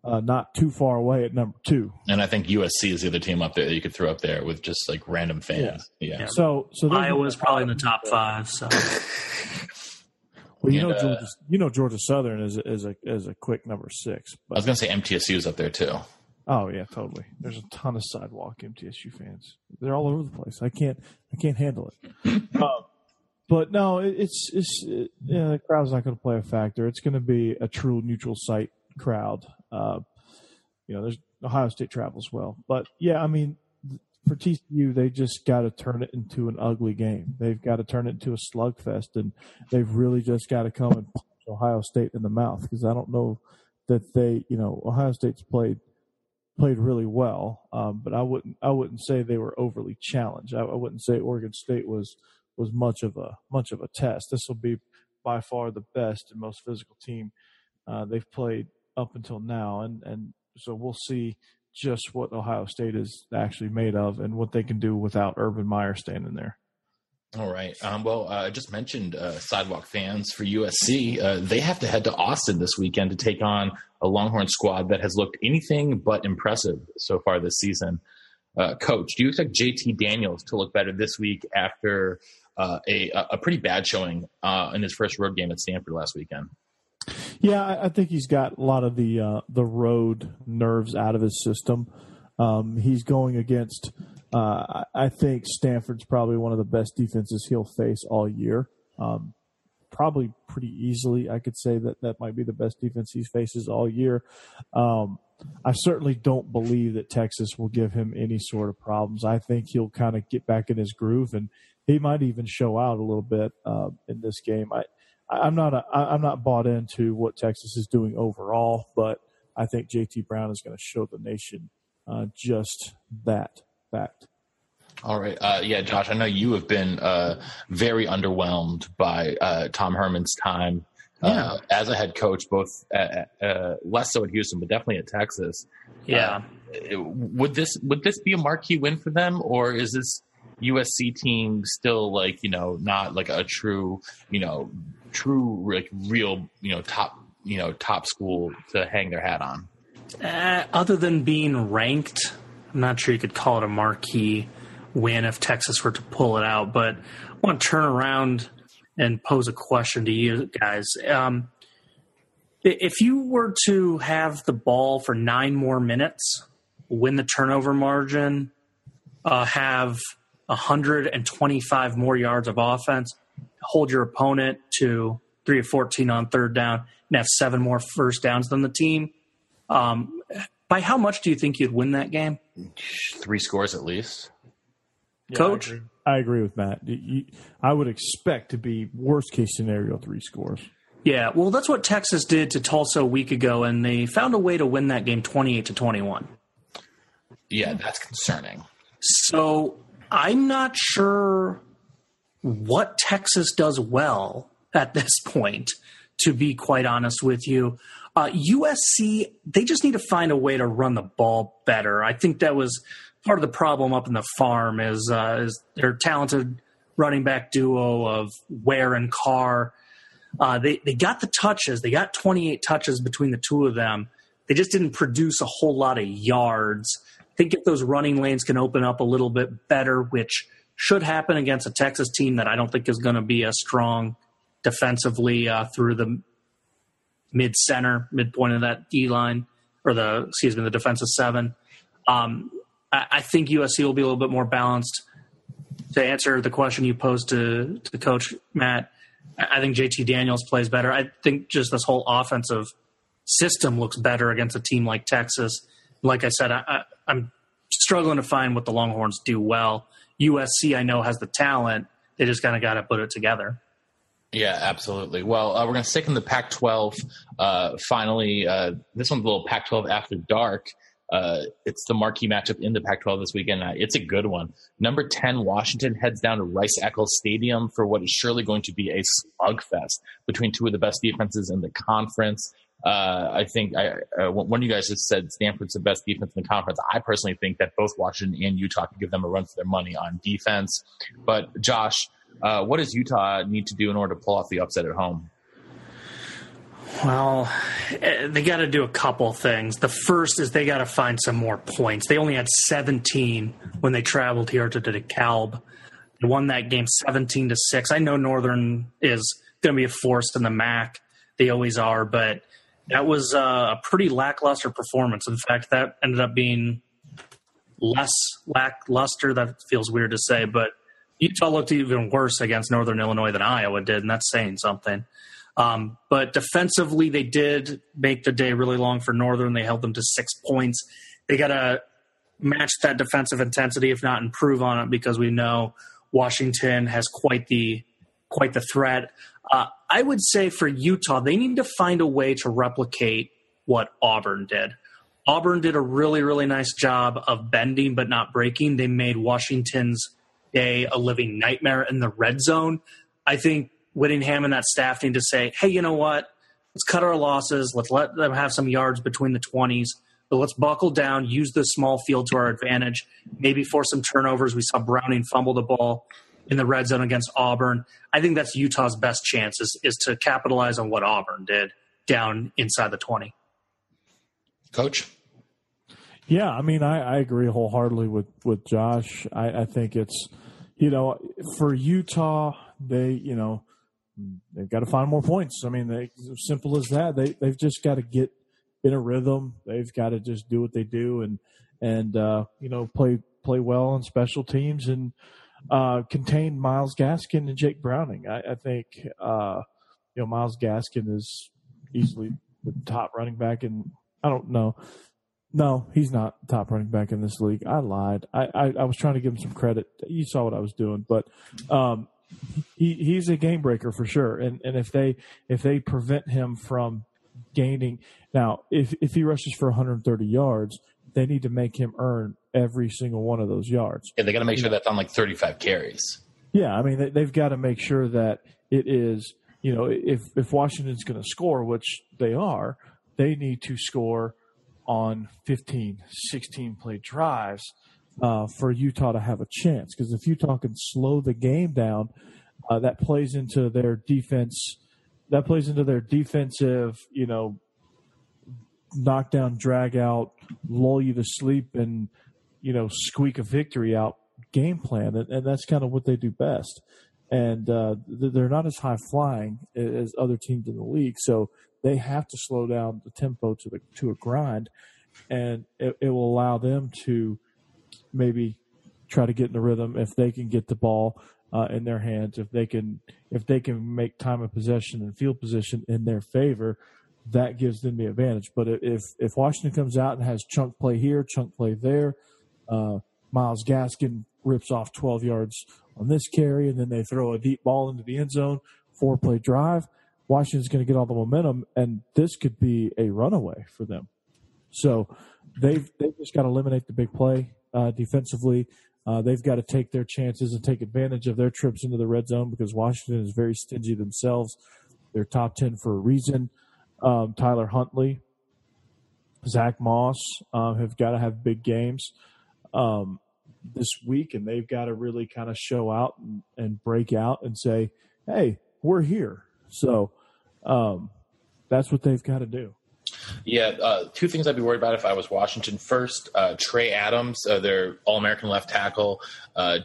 not too far away at number two. And I think USC is the other team up there that you could throw up there with just like random fans. Yeah. Yeah. So Iowa's probably in the top five. So. Well, Georgia Southern is a quick number six. But I was going to say MTSU is up there too. Oh yeah, totally. There's a ton of sidewalk MTSU fans. They're all over the place. I can't handle it. But no, the crowd's not going to play a factor. It's going to be a true neutral site crowd. There's Ohio State travels well, but yeah, I mean, for TCU, they just got to turn it into an ugly game. They've got to turn it into a slugfest, and they've really just got to come and punch Ohio State in the mouth, because I don't know that they, Ohio State's played really well, but I wouldn't say they were overly challenged. I wouldn't say Oregon State was much of a test. This will be by far the best and most physical team they've played up until now, and so we'll see just what Ohio State is actually made of and what they can do without Urban Meyer standing there. All right. I just mentioned sidewalk fans for USC. They have to head to Austin this weekend to take on a Longhorn squad that has looked anything but impressive so far this season. Coach, do you expect JT Daniels to look better this week after a pretty bad showing in his first road game at Stanford last weekend? Yeah, I think he's got a lot of the road nerves out of his system. He's going against, I think Stanford's probably one of the best defenses he'll face all year. Probably pretty easily, I could say that might be the best defense he faces all year. I certainly don't believe that Texas will give him any sort of problems. I think he'll kind of get back in his groove, and he might even show out a little bit in this game. I'm not bought into what Texas is doing overall, but I think JT Brown is going to show the nation just that fact. All right. Josh, I know you have been very underwhelmed by Tom Herman's time as a head coach, both less so at Houston, but definitely at Texas. Yeah. Would this be a marquee win for them, or is this USC team still not like a true like real top school to hang their hat on? Other than being ranked, I'm not sure you could call it a marquee win if Texas were to pull it out. But I want to turn around and pose a question to you guys. If you were to have the ball for 9 more minutes, win the turnover margin, have 125 more yards of offense, hold your opponent to 3 of 14 on third down, and have 7 more first downs than the team, by how much do you think you'd win that game? 3 scores at least. Yeah, Coach? I agree with Matt. I would expect to be worst-case scenario 3 scores. Yeah, well, that's what Texas did to Tulsa a week ago, and they found a way to win that game 28-21. Yeah, that's concerning. So I'm not sure what Texas does well at this point, to be quite honest with you. USC, they just need to find a way to run the ball better. I think that was part of the problem up in the farm is their talented running back duo of Ware and Carr. They got the touches. They got 28 touches between the two of them. They just didn't produce a whole lot of yards. I think if those running lanes can open up a little bit better, which should happen against a Texas team that I don't think is going to be as strong defensively through the midpoint of that D-line, or the defensive 7. I think USC will be a little bit more balanced. To answer the question you posed to the coach, Matt, I think JT Daniels plays better. I think just this whole offensive system looks better against a team like Texas. Like I said, I'm struggling to find what the Longhorns do well. USC, I know, has the talent. They just kind of got to put it together. Yeah, absolutely. Well, we're going to stick in the Pac-12. Finally, this one's a little Pac-12 after dark. It's the marquee matchup in the Pac-12 this weekend. It's a good one. Number 10, Washington, heads down to Rice-Eccles Stadium for what is surely going to be a slugfest between two of the best defenses in the conference. I think one of you guys just said Stanford's the best defense in the conference. I personally think that both Washington and Utah can give them a run for their money on defense. But, Josh, What does Utah need to do in order to pull off the upset at home? Well, they got to do a couple things. The first is they got to find some more points. They only had 17 when they traveled here to DeKalb. They won that game 17-6. I know Northern is going to be a force in the MAC. They always are, but that was a pretty lackluster performance. In fact, that ended up being less lackluster. That feels weird to say, but Utah looked even worse against Northern Illinois than Iowa did, and that's saying something. But defensively, they did make the day really long for Northern. They held them to 6 points. They got to match that defensive intensity, if not improve on it, because we know Washington has quite the threat. I would say for Utah, they need to find a way to replicate what Auburn did. Auburn did a really, really nice job of bending but not breaking. They made Washington's day a living nightmare in the red zone. I think Whittingham and that staff need to say, hey, you know what? Let's cut our losses. Let's let them have some yards between the 20s. But let's buckle down, use the small field to our advantage, maybe force some turnovers. We saw Browning fumble the ball in the red zone against Auburn. I think that's Utah's best chance is to capitalize on what Auburn did down inside the 20. Coach? Yeah, I mean, I agree wholeheartedly with Josh. I think it's, you know, for Utah, they've got to find more points. I mean, as simple as that. They've just got to get in a rhythm. They've got to just do what they do and play well on special teams and contain Myles Gaskin and Jake Browning. I think Myles Gaskin is easily the top running back in – I don't know. No, he's not top running back in this league. I lied. I was trying to give him some credit. You saw what I was doing, but he's a game breaker for sure. And if they prevent him from gaining now, if he rushes for 130 yards, they need to make him earn every single one of those yards. Yeah, they got to make sure that's on like 35 carries. Yeah, I mean they've got to make sure that it is. You know, if Washington's going to score, which they are, they need to score on 15, 16-play drives for Utah to have a chance. Because if Utah can slow the game down, that plays into their defense. That plays into their defensive, knockdown, drag out, lull you to sleep, and, squeak a victory out game plan. And that's kind of what they do best. And they're not as high-flying as other teams in the league. So they have to slow down the tempo to a grind, and it will allow them to maybe try to get in the rhythm if they can get the ball in their hands. If they can make time of possession and field position in their favor, that gives them the advantage. But if Washington comes out and has chunk play here, chunk play there, Myles Gaskin rips off 12 yards on this carry, and then they throw a deep ball into the end zone, 4-play drive. Washington's going to get all the momentum, and this could be a runaway for them. So they've just got to eliminate the big play defensively. They've got to take their chances and take advantage of their trips into the red zone because Washington is very stingy themselves. They're top 10 for a reason. Tyler Huntley, Zach Moss have got to have big games this week, and they've got to really kind of show out and break out and say, hey, we're here. So that's what they've got to do. Yeah, two things I'd be worried about if I was Washington. First, Trey Adams, their All-American left tackle,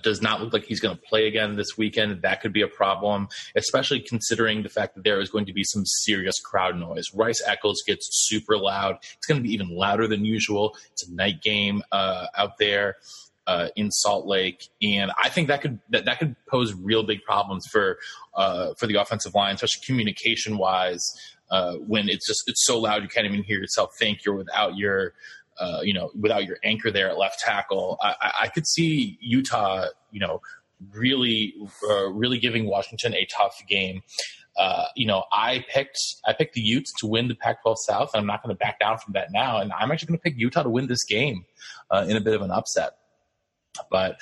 does not look like he's going to play again this weekend. That could be a problem, especially considering the fact that there is going to be some serious crowd noise. Rice Eccles gets super loud. It's going to be even louder than usual. It's a night game out there in Salt Lake, and I think that could pose real big problems for the offensive line, especially communication wise. When it's so loud you can't even hear yourself think, you're without your without your anchor there at left tackle. I could see Utah really giving Washington a tough game. I picked the Utes to win the Pac-12 South, and I'm not going to back down from that now. And I'm actually going to pick Utah to win this game in a bit of an upset. But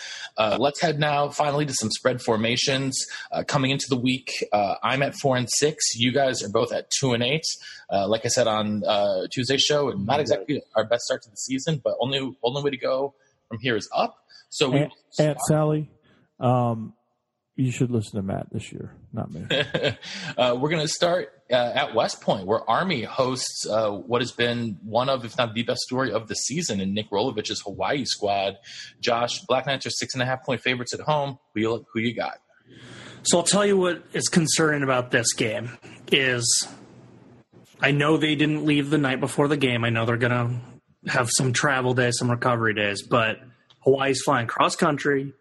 let's head now finally to some spread formations coming into the week. I'm at 4-6. You guys are both at 2-8. Like I said on Tuesday's show, not exactly our best start to the season, but only way to go from here is up. So, Aunt Sally, You should listen to Matt this year, not me. We're going to start at West Point, where Army hosts what has been one of, if not the best story of the season in Nick Rolovich's Hawaii squad. Josh, Black Knights are 6.5-point favorites at home. Who you got? So I'll tell you what is concerning about this game is I know they didn't leave the night before the game. I know they're going to have some travel days, some recovery days, but Hawaii's flying cross-country.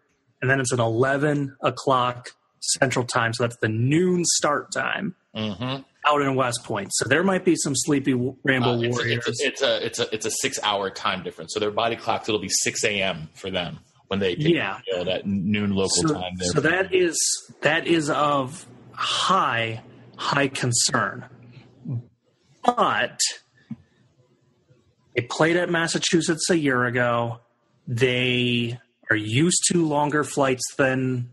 And then it's an 11 o'clock Central Time, so that's the noon start time out in West Point. So there might be some sleepy Rainbow Warriors. It's a 6-hour time difference. So their body clocks, it'll be 6 a.m. for them when they get that noon local time. So that is of high concern. But they played at Massachusetts a year ago. They are used to longer flights than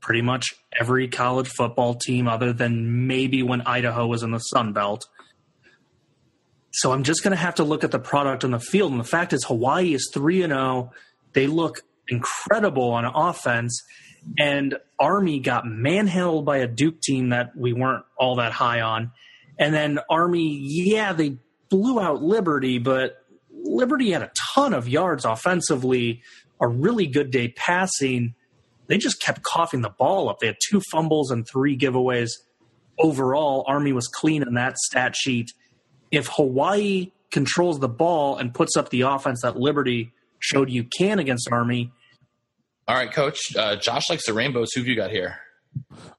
pretty much every college football team other than maybe when Idaho was in the Sun Belt. So I'm just going to have to look at the product on the field. And the fact is Hawaii is 3-0. They look incredible on offense. And Army got manhandled by a Duke team that we weren't all that high on. And then Army, they blew out Liberty, but Liberty had a ton of yards offensively, a really good day passing. They just kept coughing the ball up. They had 2 fumbles and 3 giveaways. Overall, Army was clean in that stat sheet. If Hawaii controls the ball and puts up the offense that Liberty showed you can against Army. All right, Coach. Josh likes the Rainbows. Who have you got here?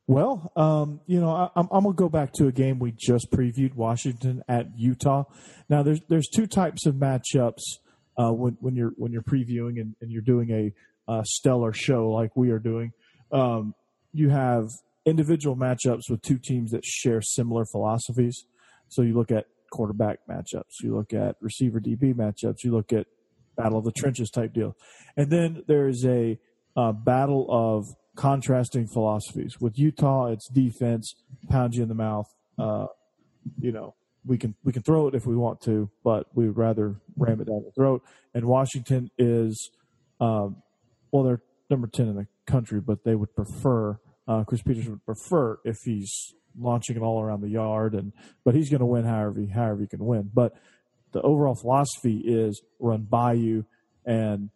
Well, I'm going to go back to a game we just previewed, Washington at Utah. Now, there's 2 types of matchups when you're previewing and you're doing a stellar show like we are doing. You have individual matchups with 2 teams that share similar philosophies. So you look at quarterback matchups, you look at receiver DB matchups, you look at battle of the trenches type deal. And then there's a battle of contrasting philosophies. With Utah, it's defense, pound you in the mouth, we can throw it if we want to, but we would rather ram it down the throat. And Washington is, they're number 10 in the country, but they would prefer, Chris Peters would prefer if he's launching it all around the yard. But he's going to win however he can win. But the overall philosophy is run by you and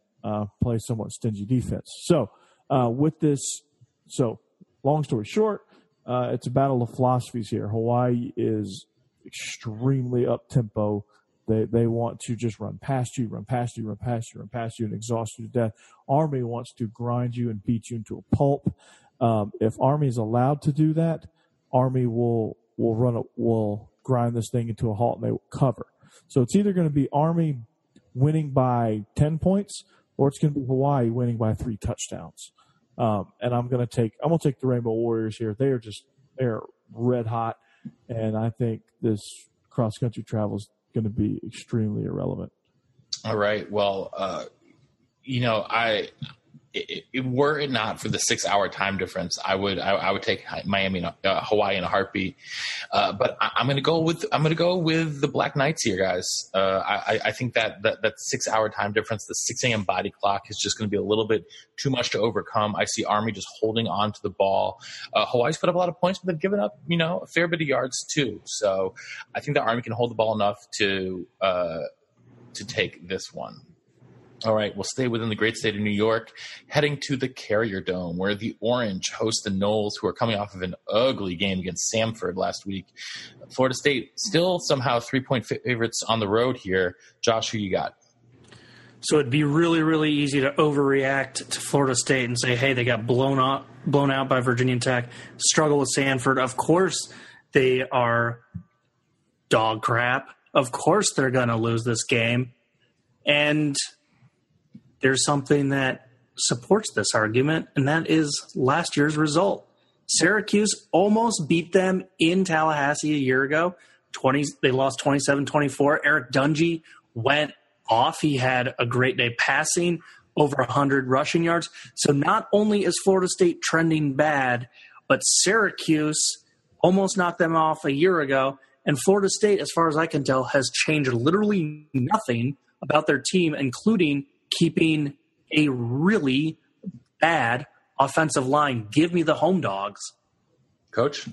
play somewhat stingy defense. So with this, long story short, it's a battle of philosophies here. Hawaii is extremely up-tempo. They want to just run past you, and exhaust you to death. Army wants to grind you and beat you into a pulp. If Army is allowed to do that, Army will grind this thing into a halt, and they will cover. So it's either going to be Army winning by 10 points, or it's going to be Hawaii winning by 3 touchdowns. And I'm going to take the Rainbow Warriors here. They're red hot. And I think this cross-country travel is going to be extremely irrelevant. All right. Well, were it not for the 6-hour time difference, I would take Miami, Hawaii in a heartbeat. But I'm going to go with the Black Knights here, guys. I think that 6-hour time difference, the 6 a.m. body clock is just going to be a little bit too much to overcome. I see Army just holding on to the ball. Hawaii's put up a lot of points, but they've given up, a fair bit of yards too. So I think that Army can hold the ball enough to take this one. All right, we'll stay within the great state of New York, heading to the Carrier Dome, where the Orange host the Noles, who are coming off of an ugly game against Samford last week. Florida State still somehow 3-point favorites on the road here. Josh, who you got? So it'd be really, really easy to overreact to Florida State and say, hey, they got blown out by Virginia Tech, struggle with Samford. Of course they are dog crap. Of course they're going to lose this game. And there's something that supports this argument, and that is last year's result. Syracuse almost beat them in Tallahassee a year ago. They lost 27-24. Eric Dungey went off. He had a great day passing, over 100 rushing yards. So not only is Florida State trending bad, but Syracuse almost knocked them off a year ago. And Florida State, as far as I can tell, has changed literally nothing about their team, including keeping a really bad offensive line. Give me the home dogs. Coach?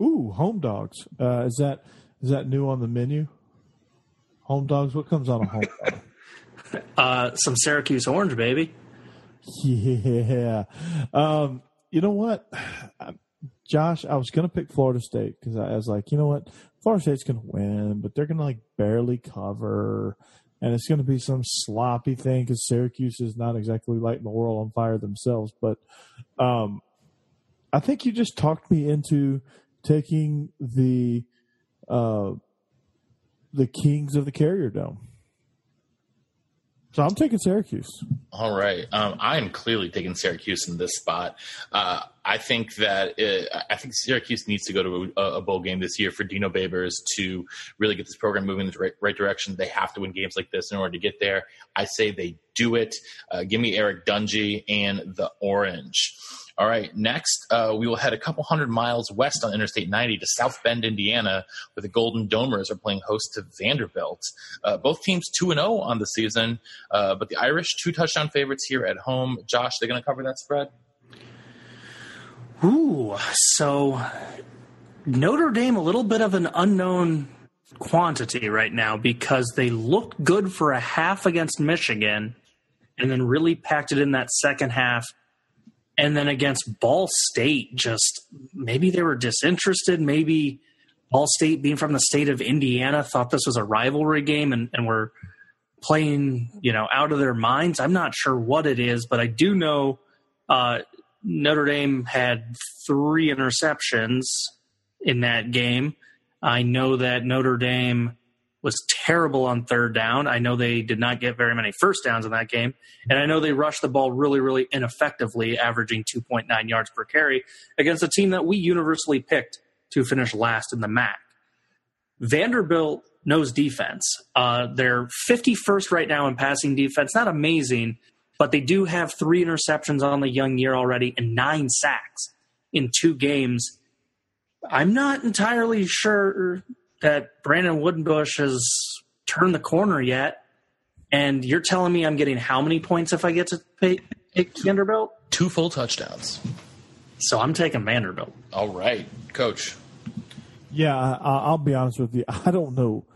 Ooh, home dogs. Is that new on the menu? Home dogs? What comes on a home dog? Some Syracuse orange, baby. Yeah. You know what? Josh, I was going to pick Florida State because I was like, you know what? Florida State's going to win, but they're going to like barely cover. And it's going to be some sloppy thing because Syracuse is not exactly lighting the world on fire themselves. But I think you just talked me into taking the Kings of the Carrier Dome. So I'm taking Syracuse. All right. I am clearly taking Syracuse in this spot. I think Syracuse needs to go to a bowl game this year for Dino Babers to really get this program moving in the right direction. They have to win games like this in order to get there. I say they do it. Give me Eric Dungey and the Orange. All right, next, we will head a couple hundred miles west on Interstate 90 to South Bend, Indiana, where the Golden Domers are playing host to Vanderbilt. Both teams 2-0 on the season, but the Irish 2-touchdown favorites here at home. Josh, they're going to cover that spread? Ooh, so Notre Dame, a little bit of an unknown quantity right now because they looked good for a half against Michigan and then really packed it in that second half. And then against Ball State, just maybe they were disinterested. Maybe Ball State, being from the state of Indiana, thought this was a rivalry game and were playing, out of their minds. I'm not sure what it is, but I do know Notre Dame had 3 interceptions in that game. I know that Notre Dame was terrible on third down. I know they did not get very many first downs in that game. And I know they rushed the ball really, really ineffectively, averaging 2.9 yards per carry against a team that we universally picked to finish last in the MAC. Vanderbilt knows defense. They're 51st right now in passing defense. Not amazing, but they do have 3 interceptions on the young year already and 9 sacks in 2 games. I'm not entirely sure that Brandon Woodenbush has turned the corner yet, and you're telling me I'm getting how many points if I get to take Vanderbilt? 2 full touchdowns. So I'm taking Vanderbilt. All right, Coach. Yeah, I'll be honest with you. I don't know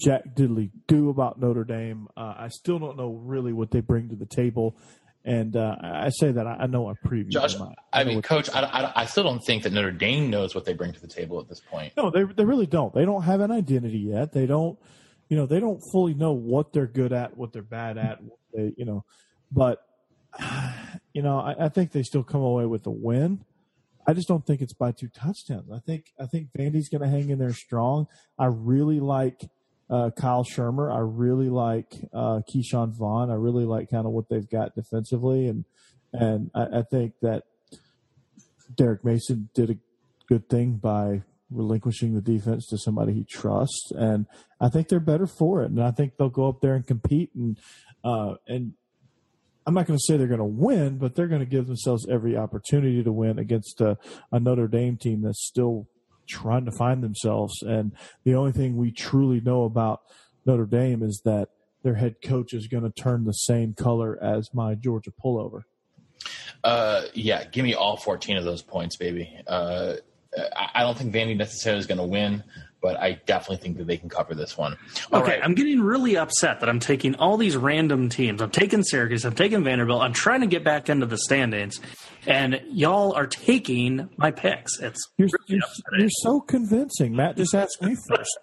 Jack Diddley do about Notre Dame. I still don't know really what they bring to the table. And I say that I know I previewed. Josh, Coach, I still don't think that Notre Dame knows what they bring to the table at this point. No, they really don't. They don't have an identity yet. They don't, they don't fully know what they're good at, what they're bad at, I think they still come away with a win. I just don't think it's by 2 touchdowns. I think Vandy's going to hang in there strong. I really like Kyle Schirmer. I really like Keyshawn Vaughn. I really like kind of what they've got defensively. And I think that Derek Mason did a good thing by relinquishing the defense to somebody he trusts. And I think they're better for it. And I think they'll go up there and compete. And I'm not going to say they're going to win, but they're going to give themselves every opportunity to win against a Notre Dame team that's still trying to find themselves. And the only thing we truly know about Notre Dame is that their head coach is going to turn the same color as my Georgia pullover. Yeah, give me all 14 of those points, baby. I don't think Vandy necessarily is going to win, but I definitely think that they can cover this one. All right. I'm getting really upset that I'm taking all these random teams. I'm taking Syracuse. I'm taking Vanderbilt. I'm trying to get back into the standings, and y'all are taking my picks. It's you're so convincing. Matt, just ask me first,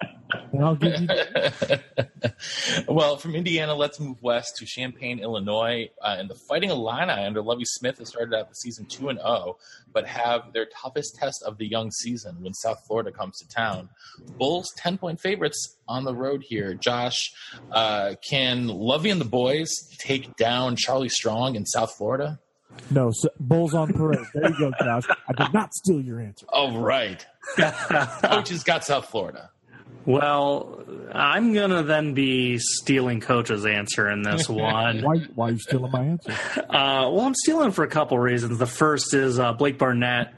and I'll give you Well, from Indiana, let's move west to Champaign, Illinois. And the Fighting Illini under Lovie Smith has started out the season 2-0, but have their toughest test of the young season when South Florida comes to town. Bulls 10-point favorites on the road here. Josh, can Lovie and the boys take down Charlie Strong in South Florida? No, Bulls on parade. There you go, Josh. I did not steal your answer. All right. Coach has got South Florida. Well, I'm going to then be stealing Coach's answer in this one. Why are you stealing my answer? Well, I'm stealing for a couple reasons. The first is Blake Barnett.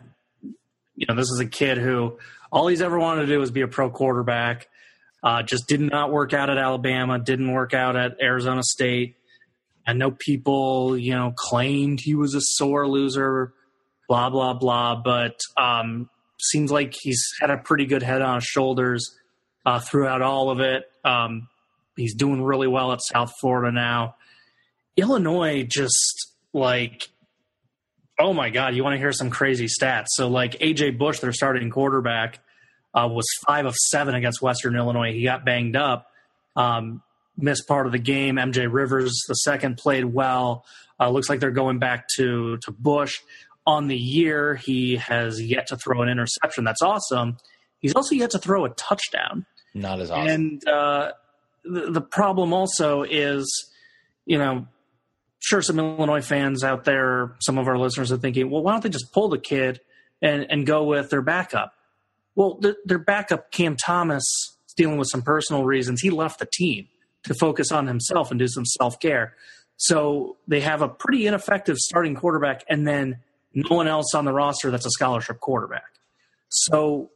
This is a kid who all he's ever wanted to do was be a pro quarterback. Just did not work out at Alabama, didn't work out at Arizona State. I know people, you know, claimed he was a sore loser, blah, blah, blah. But seems like he's had a pretty good head on his shoulders throughout all of it. He's doing really well at South Florida now. Illinois just, like, oh, my God, you want to hear some crazy stats. So, like, A.J. Bush, their starting quarterback, was 5 of 7 against Western Illinois. He got banged up, missed part of the game. M.J. Rivers, the second, played well. Looks like they're going back to Bush. On the year, he has yet to throw an interception. That's awesome. He's also yet to throw a touchdown. Not as awesome. And the problem also is, you know, sure, some Illinois fans out there, some of our listeners are thinking, well, why don't they just pull the kid and go with their backup? Well, their backup, Cam Thomas, is dealing with some personal reasons. He left the team to focus on himself and do some self-care. So they have a pretty ineffective starting quarterback and then no one else on the roster that's a scholarship quarterback. So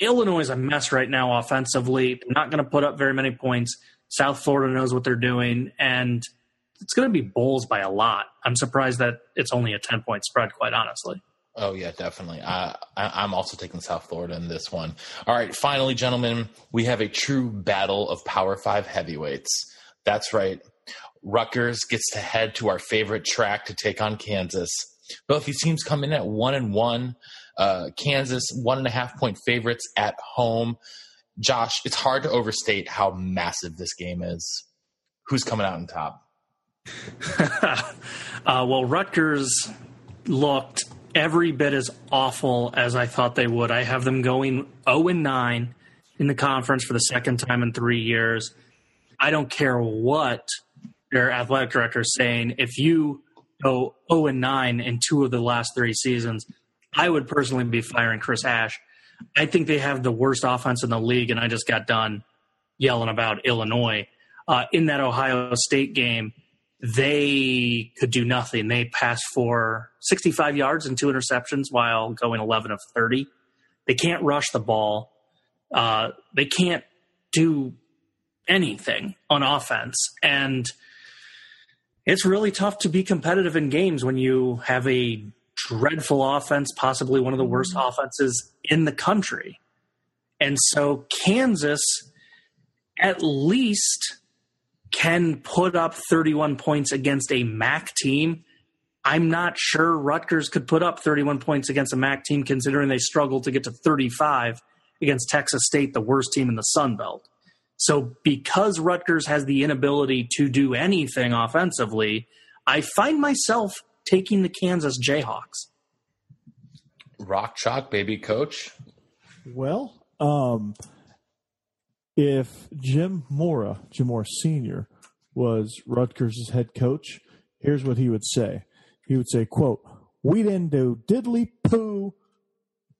Illinois is a mess right now offensively. They're not going to put up very many points. South Florida knows what they're doing, and it's going to be Bulls by a lot. I'm surprised that it's only a 10-point spread, quite honestly. Oh, yeah, definitely. I'm also taking South Florida in this one. All right, finally, gentlemen, we have a true battle of Power 5 heavyweights. That's right. Rutgers gets to head to our favorite track to take on Kansas. Both these teams come in at 1-1. Kansas, 1.5-point favorites at home. Josh, it's hard to overstate how massive this game is. Who's coming out on top? Well, Rutgers looked every bit as awful as I thought they would. I have them going 0-9 in the conference for the second time in 3 years. I don't care what their athletic director is saying. If you go 0-9 in 2 of the last 3 seasons, I would personally be firing Chris Ash. I think they have the worst offense in the league, and I just got done yelling about Illinois. In that Ohio State game, they could do nothing. They passed for 65 yards and 2 interceptions while going 11 of 30. They can't rush the ball. They can't do anything on offense. And it's really tough to be competitive in games when you have a dreadful offense, possibly one of the worst offenses in the country. And so Kansas at least can put up 31 points against a MAC team. I'm not sure Rutgers could put up 31 points against a MAC team, considering they struggled to get to 35 against Texas State, the worst team in the Sun Belt. So because Rutgers has the inability to do anything offensively, I find myself taking the Kansas Jayhawks. Rock chalk, baby, coach. Well, if Jim Mora Sr. was Rutgers' head coach, here's what he would say. He would say, quote, "We didn't do diddly poo.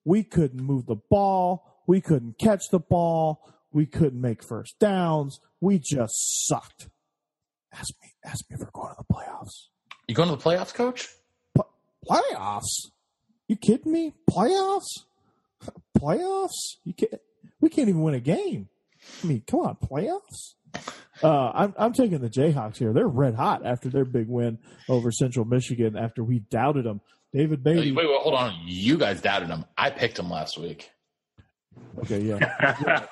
We couldn't move the ball. We couldn't catch the ball. We couldn't make first downs. We just sucked. Ask me if we're going to the playoffs." You going to the playoffs, coach? Playoffs? You kidding me? Playoffs? You can't. We can't even win a game. I mean, come on, playoffs? I'm taking the Jayhawks here. They're red hot after their big win over Central Michigan after we doubted them. David Bailey. Wait, hold on. You guys doubted them. I picked them last week. Okay, yeah.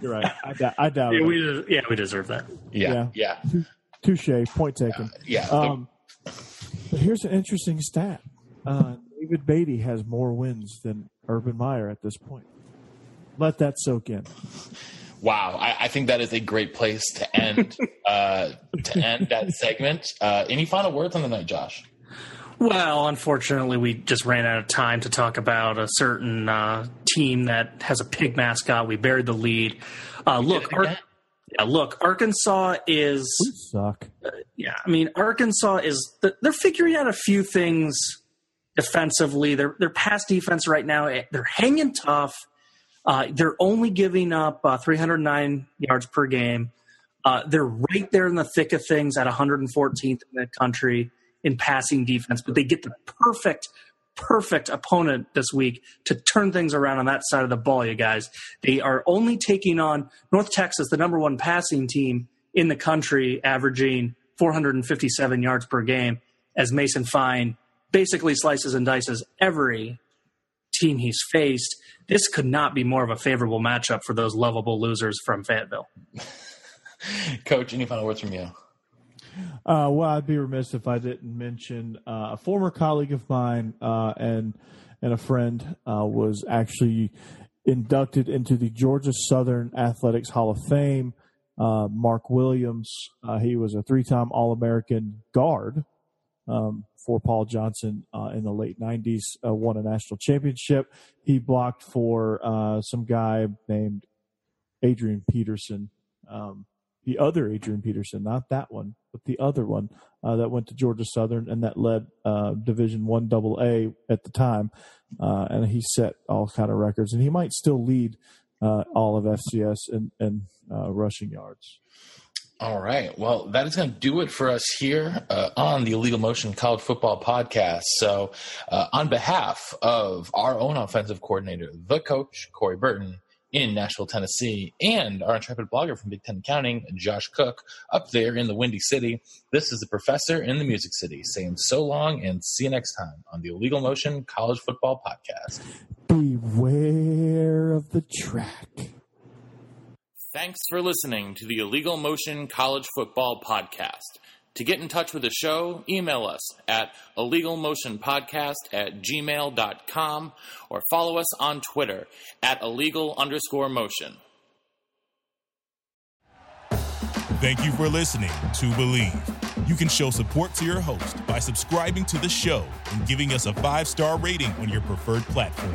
You're right. I doubted them. We deserve that. Yeah. Touche. Point taken. But here's an interesting stat. David Beatty has more wins than Urban Meyer at this point. Let that soak in. Wow, I think that is a great place to end that segment. Any final words on the night, Josh? Well, unfortunately, we just ran out of time to talk about a certain team that has a pig mascot. We buried the lead. Look, Arkansas is. We suck. Arkansas is. They're figuring out a few things defensively. Their pass defense right now, they're hanging tough. They're only giving up 309 yards per game. They're right there in the thick of things at 114th in the country in passing defense, but they get the perfect opponent this week to turn things around on that side of the ball, you guys. They are only taking on North Texas, the number 1 passing team in the country, averaging 457 yards per game as Mason Fine basically slices and dices every team he's faced. This could not be more of a favorable matchup for those lovable losers from Fayetteville. Coach, any final words from you? Well, I'd be remiss if I didn't mention a former colleague of mine and a friend was actually inducted into the Georgia Southern Athletics Hall of Fame. Mark Williams, he was a three-time All-American guard for Paul Johnson in the late 90s, won a national championship. He blocked for some guy named Adrian Peterson, the other Adrian Peterson, not that one, but the other one that went to Georgia Southern and that led Division I AA at the time. And he set all kind of records. And he might still lead all of FCS and rushing yards. All right. Well, that is going to do it for us here on the Illegal Motion College Football Podcast. So on behalf of our own offensive coordinator, the coach, Corey Burton, in Nashville, Tennessee, and our intrepid blogger from Big Ten Accounting, Josh Cook, up there in the Windy City. This is the professor in the Music City, saying so long and see you next time on the Illegal Motion College Football Podcast. Beware of the track. Thanks for listening to the Illegal Motion College Football Podcast. To get in touch with the show, email us at illegalmotionpodcast@gmail.com or follow us on Twitter at @illegal_motion. Thank you for listening to Believe. You can show support to your host by subscribing to the show and giving us a 5-star rating on your preferred platform.